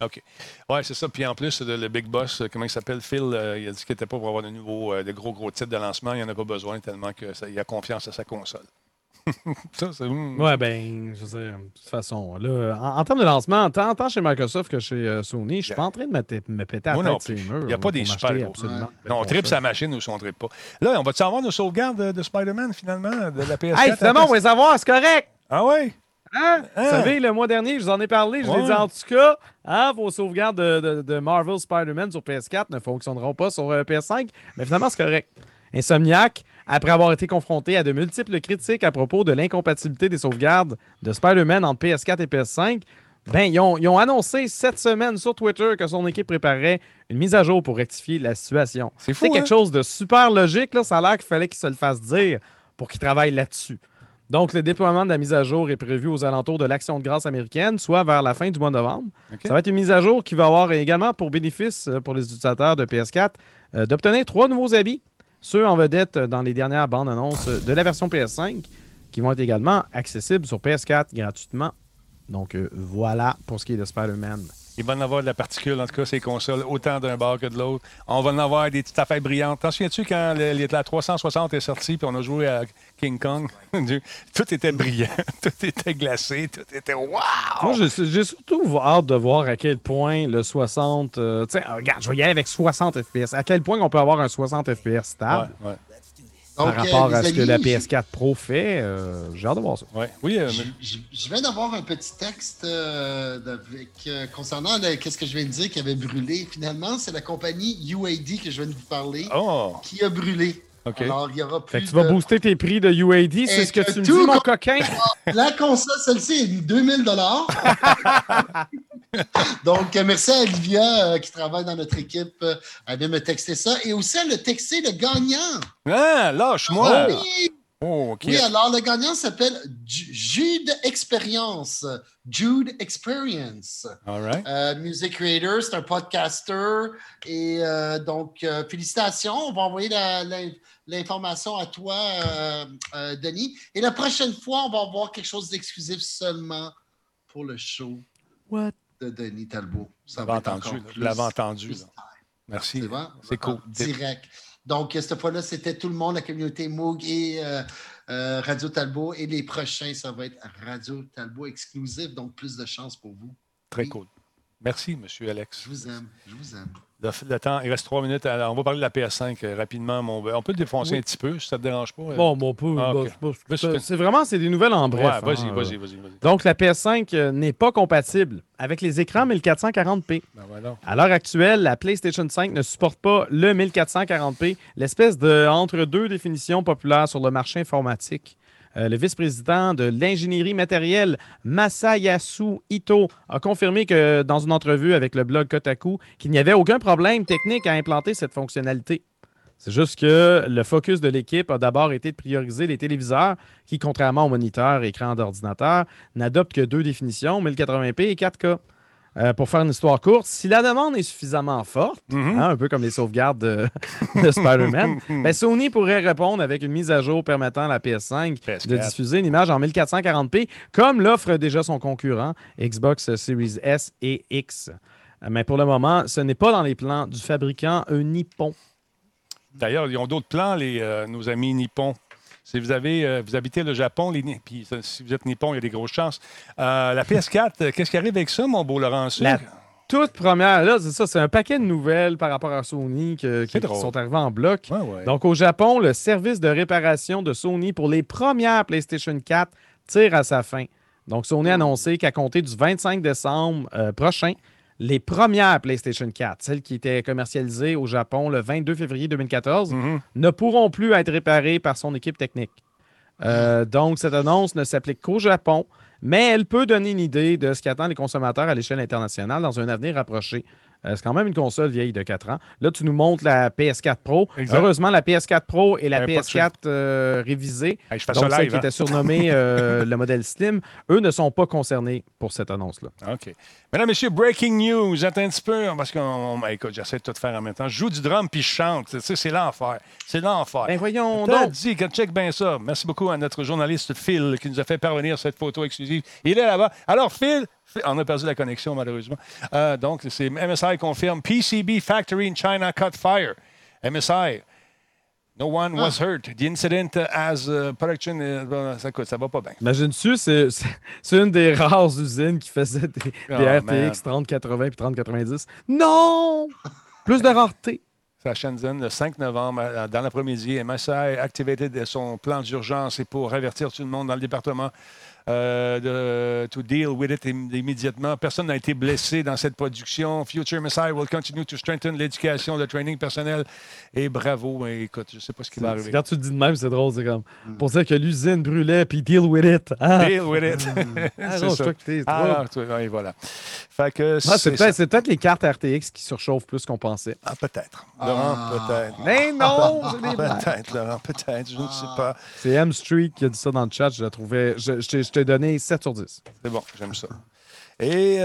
OK. Oui, c'est ça. Puis en plus, le Big Boss, comment il s'appelle, Phil, il a dit qu'il n'était pas pour avoir de nouveaux, de gros titres de lancement. Il n'y en a pas besoin tellement qu'il a confiance à sa console. Ça, c'est... Oui, bien, je veux dire, de toute façon, là, en termes de lancement, tant chez Microsoft que chez Sony, je ne suis pas en train de me péter à la tête ces murs. Il n'y a pas des super gros. Absolument. Non, on tripe sa machine ou si on ne tripe pas. Là, on va-tu avoir nos sauvegardes de Spider-Man, finalement, de la PS4? Hey, finalement, on va les avoir, c'est correct! Ah oui? Vous savez, le mois dernier, je vous en ai parlé, je l'ai dit en tout cas, vos sauvegardes de Marvel Spider-Man sur PS4 ne fonctionneront pas sur PS5, mais finalement, c'est correct. Insomniac, après avoir été confronté à de multiples critiques à propos de l'incompatibilité des sauvegardes de Spider-Man entre PS4 et PS5, ils ont annoncé cette semaine sur Twitter que son équipe préparait une mise à jour pour rectifier la situation. C'est fou, quelque chose de super logique, là, ça a l'air qu'il fallait qu'il se le fasse dire pour qu'il travaille là-dessus. Donc, le déploiement de la mise à jour est prévu aux alentours de l'Action de grâce américaine, soit vers la fin du mois de novembre. Okay. Ça va être une mise à jour qui va avoir également pour bénéfice pour les utilisateurs de PS4 d'obtenir 3 nouveaux habits, ceux en vedette dans les dernières bandes annonces de la version PS5, qui vont être également accessibles sur PS4 gratuitement. Donc, voilà pour ce qui est de Spider-Man. Il va en avoir de la particule, en tout cas, ces consoles, autant d'un bord que de l'autre. On va en avoir des petites affaires brillantes. T'en souviens-tu quand la 360 est sortie puis on a joué à King Kong? Tout était brillant, tout était glacé, tout était « wow ». Moi, j'ai surtout hâte de voir à quel point le 60... regarde, je vais y aller avec 60 FPS. À quel point on peut avoir un 60 FPS stable? Ouais. Par rapport à ce que la PS4 Pro fait, j'ai hâte de voir ça. Ouais. Oui, je viens d'avoir un petit texte concernant ce que je viens de dire qui avait brûlé. Finalement, c'est la compagnie UAD que je viens de vous parler qui a brûlé. Okay. Alors, il y aura plus. Fait que tu vas booster tes prix de UAD, c'est ce que tu me dis, mon coquin. La console, celle-ci, est de 2000$. Donc, merci à Olivia qui travaille dans notre équipe. Elle vient me texter ça. Et aussi, elle a texté le gagnant. Ah, lâche-moi. Oui. Oh, okay. Oui, alors le gagnant s'appelle Jude Experience. All right. Music creator, c'est un podcaster. Et donc, félicitations. On va envoyer l'information à toi, Denis. Et la prochaine fois, on va avoir quelque chose d'exclusif seulement pour le show de Denis Talbot. Je l'avais entendu. Merci. C'est cool. Direct. Donc, cette fois-là, c'était tout le monde, la communauté Moog et Radio Talbot. Et les prochains, ça va être Radio Talbot exclusif. Donc, plus de chance pour vous. Très cool. Merci, M. Alex. Je vous aime. Je vous aime. Le temps, il reste 3 minutes. Alors, on va parler de la PS5 rapidement. On peut le défoncer un petit peu, si ça ne te dérange pas. Bon, on peut. Ah, okay. C'est des nouvelles en bref. Ouais, vas-y. Donc, la PS5 n'est pas compatible avec les écrans 1440p. Ben voilà. À l'heure actuelle, la PlayStation 5 ne supporte pas le 1440p, l'espèce de entre-deux définitions populaires sur le marché informatique. Le vice-président de l'ingénierie matérielle, Masayasu Ito, a confirmé que dans une entrevue avec le blog Kotaku qu'il n'y avait aucun problème technique à implanter cette fonctionnalité. C'est juste que le focus de l'équipe a d'abord été de prioriser les téléviseurs qui, contrairement aux moniteurs et écrans d'ordinateur, n'adoptent que 2 définitions, 1080p et 4K. Pour faire une histoire courte, si la demande est suffisamment forte, un peu comme les sauvegardes de Spider-Man, ben Sony pourrait répondre avec une mise à jour permettant à la PS5 de diffuser une image en 1440p, comme l'offre déjà son concurrent, Xbox Series S et X. Mais pour le moment, ce n'est pas dans les plans du fabricant Nippon. D'ailleurs, ils ont d'autres plans, nos amis Nippon. Si vous habitez le Japon, puis si vous êtes nippon, il y a des grosses chances. La PS4, qu'est-ce qui arrive avec ça, mon beau Laurent? La toute première, là, c'est ça, c'est un paquet de nouvelles par rapport à Sony qui sont arrivées en bloc. Ouais, ouais. Donc, au Japon, le service de réparation de Sony pour les premières PlayStation 4 tire à sa fin. Donc, Sony a annoncé qu'à compter du 25 décembre prochain, les premières PlayStation 4, celles qui étaient commercialisées au Japon le 22 février 2014, ne pourront plus être réparées par son équipe technique. Donc, cette annonce ne s'applique qu'au Japon, mais elle peut donner une idée de ce qu'attendent les consommateurs à l'échelle internationale dans un avenir rapproché. C'est quand même une console vieille de 4 ans. Là, tu nous montres la PS4 Pro. Exact. Heureusement, la PS4 Pro et la PS4 révisée, celle qui était surnommée le modèle Slim, eux ne sont pas concernés pour cette annonce-là. OK. Mesdames, Messieurs, breaking news. Attends un petit peu, parce que j'essaie de tout faire en même temps. Je joue du drum puis je chante. Tu sais, c'est l'enfer. C'est l'enfer. Ben voyons donc. Check bien ça. Merci beaucoup à notre journaliste Phil qui nous a fait parvenir cette photo exclusive. Il est là-bas. Alors, Phil... On a perdu la connexion, malheureusement. Donc, c'est MSI confirme. PCB Factory in China caught fire. MSI. No one was hurt. The incident as production... ça va pas bien. Imagine-tu, c'est une des rares usines qui faisait des RTX 3080 et 3090. Non! Plus de rareté. À Shenzhen, le 5 novembre, dans l'après-midi, MSI a activé son plan d'urgence et pour avertir tout le monde dans le département to deal with it immédiatement. Personne n'a été blessé dans cette production. Future MSI will continue to strengthen l'éducation, le training personnel. Et bravo. Mais écoute, je ne sais pas ce qui va arriver. Quand tu le dis de même, c'est drôle. C'est comme pour dire que l'usine brûlait, puis deal with it. Ah. Deal with it. Et voilà. Fait que c'est peut-être les cartes RTX qui surchauffent plus qu'on pensait. Ah, peut-être. Laurent, peut-être. Mais non! Peut-être, Laurent, peut-être. Je ne sais pas. C'est M Street qui a dit ça dans le chat. Je la trouvais... Je t'ai donné 7 sur 10. C'est bon, j'aime ça. Et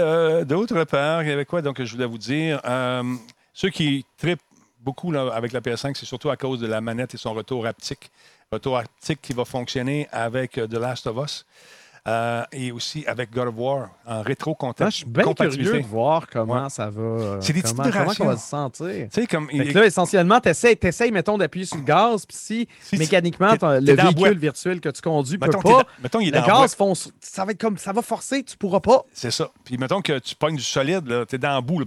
d'autre part, il y avait quoi donc, je voulais vous dire? Ceux qui trippent beaucoup là, avec la PS5, c'est surtout à cause de la manette et son retour haptique. Retour haptique qui va fonctionner avec The Last of Us. Et aussi avec God of War en rétro-compatibilité. Je suis bien curieux de voir comment ça va... c'est des comment on va se sentir. Là, essentiellement, tu essaies, mettons, d'appuyer sur le gaz, puis si mécaniquement, le véhicule virtuel que tu conduis ne peut pas, le gaz, ça va être comme ça va forcer, tu ne pourras pas. C'est ça. Puis mettons que tu pognes du solide, tu es dans le bout. Là,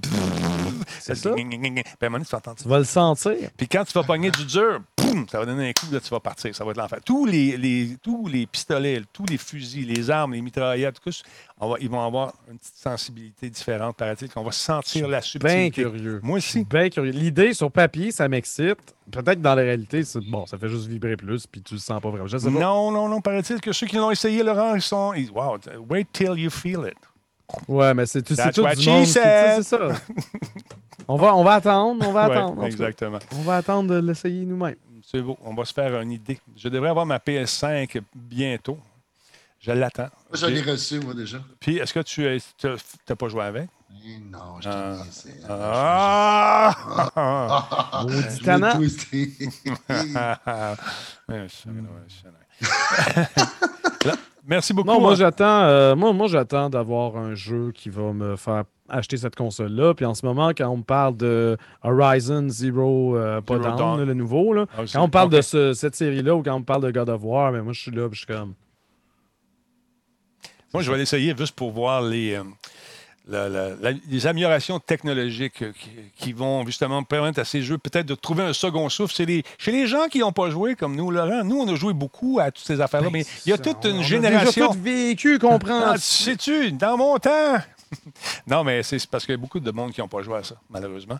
c'est ça. Tu vas le sentir. Puis quand tu vas pogner du dur... Ça va donner un coup, là, tu vas partir. Ça va être l'enfer. Tous les pistolets, tous les fusils, les armes, les mitraillettes, tout ils vont avoir une petite sensibilité différente, paraît-il, qu'on va sentir la subtilité. Bien curieux. Moi aussi. Bien curieux. L'idée, sur papier, ça m'excite. Peut-être que dans la réalité, ça fait juste vibrer plus, puis tu le sens pas vraiment. Je sais pas. Non. Paraît-il que ceux qui l'ont essayé, Laurent, ils sont... Wow, wait till you feel it. Ouais, mais c'est tout du monde. C'est ça. On va attendre, Exactement. On va attendre de l'essayer nous-mêmes. C'est beau, on va se faire une idée. Je devrais avoir ma PS5 bientôt. Je l'attends. Moi, je l'ai reçue, moi, déjà. Puis, est-ce que tu n'as pas joué avec? Non, je t'ai laissé. Ah! Titana! Merci beaucoup. Non, moi, j'attends, j'attends d'avoir un jeu qui va me faire acheter cette console-là. Puis en ce moment, quand on me parle de Horizon Zero, pas Zero Dawn, le nouveau, là, ah, quand on parle de cette série-là ou quand on parle de God of War, mais moi, je suis là, puis je suis comme... Moi, je vais l'essayer juste pour voir les améliorations technologiques qui vont justement permettre à ces jeux peut-être de trouver un second souffle. Chez les gens qui n'ont pas joué comme nous, Laurent, nous, on a joué beaucoup à toutes ces affaires-là, mais il y a toute une génération... On a déjà tout vécu, comprends-tu? Ah, sais-tu, dans mon temps... Non, mais c'est parce qu'il y a beaucoup de monde qui n'ont pas joué à ça, malheureusement.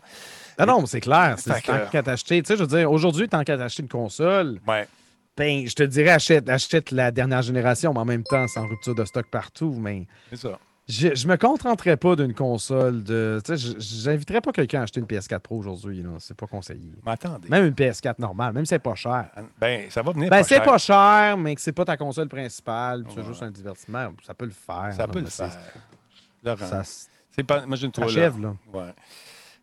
Non, non, mais c'est clair. C'est tant qu'à t'acheter. Tu sais, je veux dire, aujourd'hui, tant qu'à t'acheter une console... Ouais. Ben, je te dirais, achète la dernière génération, mais en même temps, sans rupture de stock partout. Mais c'est ça. Je me contenterais pas d'une console de... Tu sais, j'inviterais pas quelqu'un à acheter une PS4 Pro aujourd'hui. Là, c'est pas conseillé. Mais attendez. Même une PS4 normale, même si c'est pas cher. Ben, ça va venir pas cher. Ben, c'est pas cher, mais que c'est pas ta console principale. Ouais. C'est juste un divertissement. Ça peut le faire. Ça peut le faire. Laurent, c'est pas... Imagine-toi, achève, là. Ouais.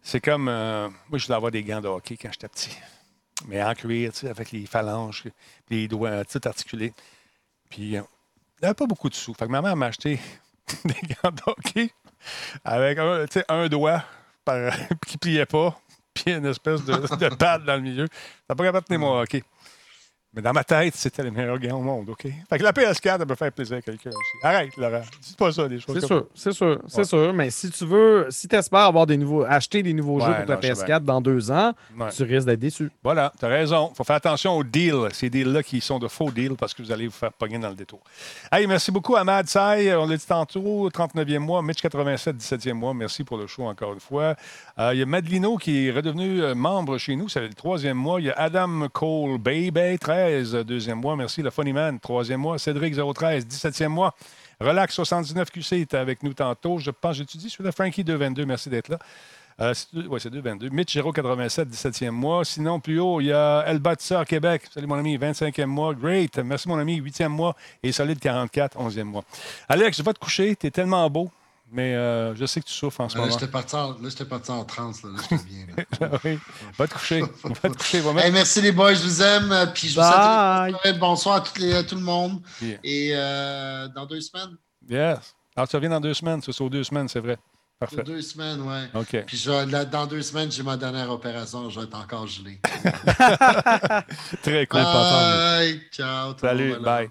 C'est comme... moi, je voulais avoir des gants de hockey quand j'étais petit. Mais en cuir, tu sais, avec les phalanges, puis les doigts, tout articulés. Puis, il n'y avait pas beaucoup de sous. Fait que ma mère m'a acheté des gants de hockey avec un doigt qui ne pliait pas, puis une espèce de pad dans le milieu. Ça n'a pas capable de tenir mon hockey. Mais dans ma tête, c'était les meilleurs gants au monde, OK? Fait que la PS4, elle peut faire plaisir à quelqu'un aussi. Arrête, Laurent. Dis pas ça, des choses comme ça. C'est sûr. Mais si tu veux, si tu espères avoir acheter des nouveaux jeux pour ta PS4 dans 2 ans, tu risques d'être déçu. Voilà, tu as raison. Il faut faire attention aux deals. Ces deals-là qui sont de faux deals parce que vous allez vous faire pogner dans le détour. Hey, merci beaucoup à Mad Sai. On l'a dit tantôt, 39e mois. Mitch 87, 17e mois. Merci pour le show encore une fois. Il y a Madelino qui est redevenu membre chez nous. C'est le 3e mois. Il y a Adam Cole Baby, 2e mois. Merci, le Funnyman, 3e mois. Cédric 013, 17e mois. Relax 79 QC était avec nous tantôt. Je pense, j'étudie sur le Frankie 222. Merci d'être là. Oui, c'est 222. Mitch 087, 17e mois. Sinon, plus haut, il y a El Batisseur Québec. Salut, mon ami, 25e mois. Great. Merci, mon ami, 8e mois. Et Solide 44, 11e mois. Alex, je vais te coucher. Tu es tellement beau. Mais je sais que tu souffres en ce moment. J'étais parti en transe. Là, j'étais bien. Là. Oui. Va te coucher. Hey, merci les boys, je vous aime. Puis je vous souhaite bonsoir à tout le monde. Yeah. Et dans 2 semaines. Yes. Alors tu reviens dans 2 semaines. C'est sur 2 semaines, c'est vrai. Parfait. Sur 2 semaines, oui. OK. Puis dans 2 semaines, j'ai ma dernière opération. Je vais être encore gelé. Très cool. Bye. Ciao. Salut. Bye.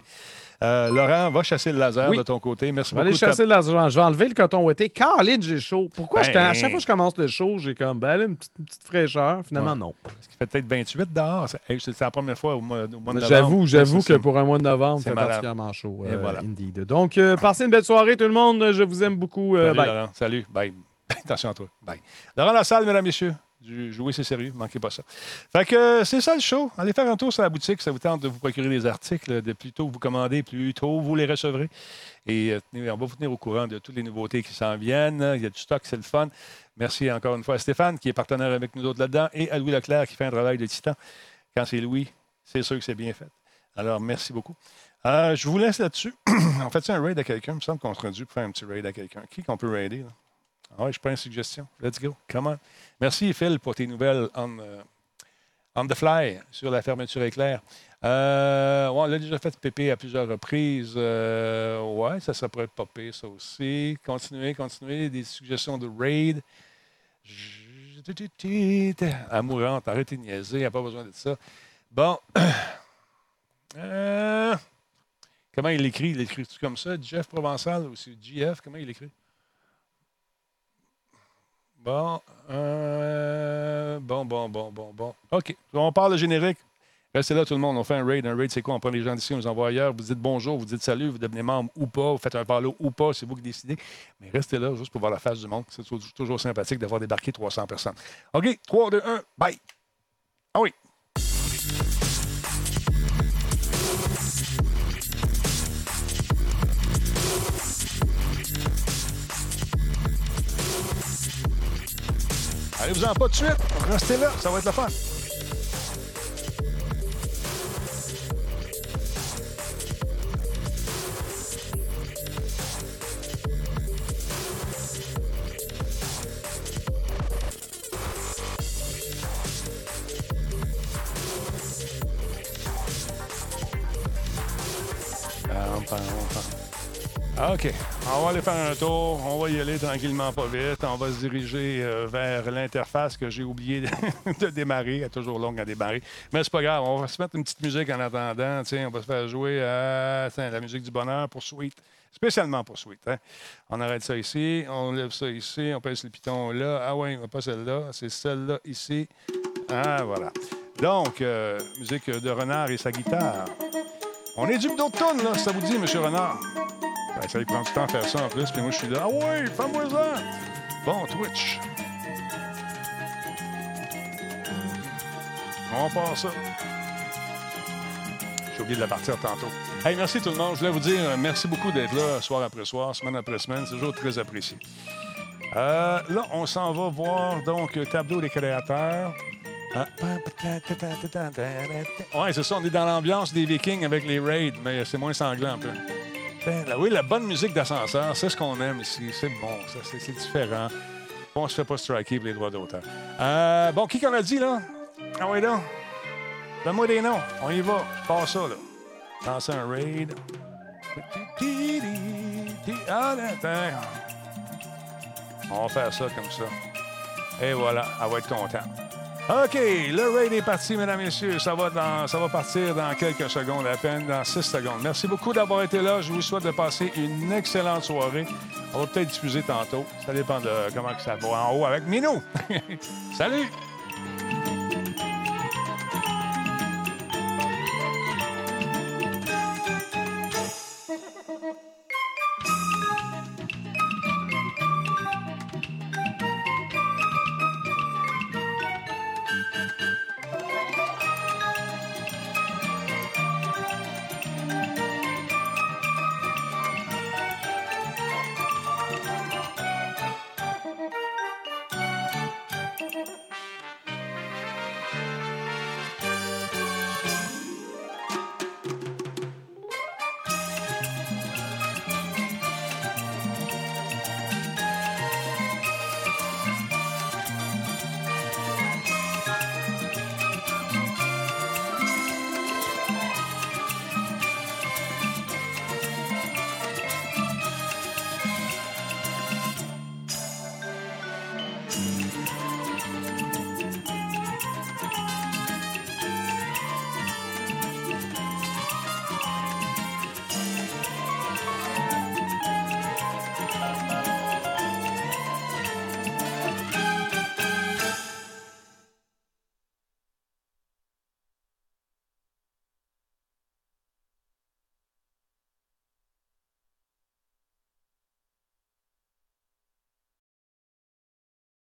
Laurent, va chasser le laser de ton côté. Merci beaucoup. Allez chasser le laser. Je vais enlever le coton ouaté. Caline, j'ai chaud. Pourquoi à chaque fois que je commence le show, j'ai comme une petite fraîcheur. Finalement, non. Parce qu'il fait peut-être 28 dehors. C'est la première fois au mois de novembre. J'avoue que pour un mois de novembre, c'est particulièrement chaud. Voilà. Indeed. Donc, passez une belle soirée, tout le monde. Je vous aime beaucoup. Salut, bye. Laurent. Salut. Bye. Attention à toi. Bye. Laurent Lassalle, mesdames, messieurs. Jouer, c'est sérieux, manquez pas ça. Fait que c'est ça le show. Allez faire un tour sur la boutique, ça vous tente de vous procurer des articles. De plus tôt vous commandez, plus tôt vous les recevrez. Et on va vous tenir au courant de toutes les nouveautés qui s'en viennent. Il y a du stock, c'est le fun. Merci encore une fois à Stéphane, qui est partenaire avec nous autres là-dedans, et à Louis Leclerc, qui fait un travail de titan. Quand c'est Louis, c'est sûr que c'est bien fait. Alors, merci beaucoup. Je vous laisse là-dessus. En fait, c'est un raid à quelqu'un. Il me semble qu'on serait dû pour faire un petit raid à quelqu'un. Qui qu'on peut raider, là? Ah ouais, je prends une suggestion. Let's go. Come on. Merci, Phil, pour tes nouvelles on the fly sur la fermeture éclair. On l'a déjà fait pépé à plusieurs reprises. Ouais, ça pourrait être popé, ça aussi. Continuez. Des suggestions de raid. Amourante, arrêtez de niaiser. Il n'y a pas besoin de ça. Bon. Comment il l'écrit? Il l'écrit-tu comme ça? Jeff Provençal ou c'est JF? Comment il l'écrit? Bon. OK. On parle de générique. Restez là, tout le monde. On fait un raid. Un raid, c'est quoi? On prend les gens d'ici, on les envoie ailleurs. Vous dites bonjour, vous dites salut, vous devenez membre ou pas, vous faites un follow ou pas. C'est vous qui décidez. Mais restez là juste pour voir la face du monde. C'est toujours sympathique d'avoir débarqué 300 personnes. OK. 3, 2, 1. Bye. Ah oui. Allez-vous-en pas de suite, restez là, ça va être le fun. OK. On va aller faire un tour. On va y aller tranquillement, pas vite. On va se diriger vers l'interface que j'ai oublié de démarrer. Elle est toujours longue à démarrer. Mais c'est pas grave. On va se mettre une petite musique en attendant. Tiens, on va se faire jouer à la musique du bonheur pour Sweet. Spécialement pour Sweet. Hein? On arrête ça ici. On lève ça ici. On pèse le piton là. Ah ouais, pas celle-là. C'est celle-là ici. Ah, voilà. Donc, musique de Renard et sa guitare. On est dupe d'autres tonnes, là, si ça vous dit, M. Renard. Ben, ça lui prend du temps à faire ça en plus, puis moi je suis là. Ah oui, fais-moi ça! Bon, Twitch. On part ça. J'ai oublié de la partir tantôt. Hey, merci tout le monde. Je voulais vous dire merci beaucoup d'être là soir après soir, semaine après semaine. C'est toujours très apprécié. Là, on s'en va voir donc tableau des créateurs. Ouais, c'est ça, on est dans l'ambiance des Vikings avec les raids, mais c'est moins sanglant un peu. Oui, la bonne musique d'ascenseur, c'est ce qu'on aime ici. C'est bon, ça, c'est différent. Bon, on se fait pas striker pour les droits d'auteur. Bon, qui qu'on a dit, là? Ah oui, donc. Donne-moi des noms. On y va. Je passe ça, là. Lancer un raid. On va faire ça comme ça. Et voilà, elle va être contente. OK, le raid est parti, mesdames, messieurs. Ça va partir dans quelques secondes, à peine dans 6 secondes. Merci beaucoup d'avoir été là. Je vous souhaite de passer une excellente soirée. On va peut-être diffuser tantôt. Ça dépend de comment ça va en haut avec Minou. Salut!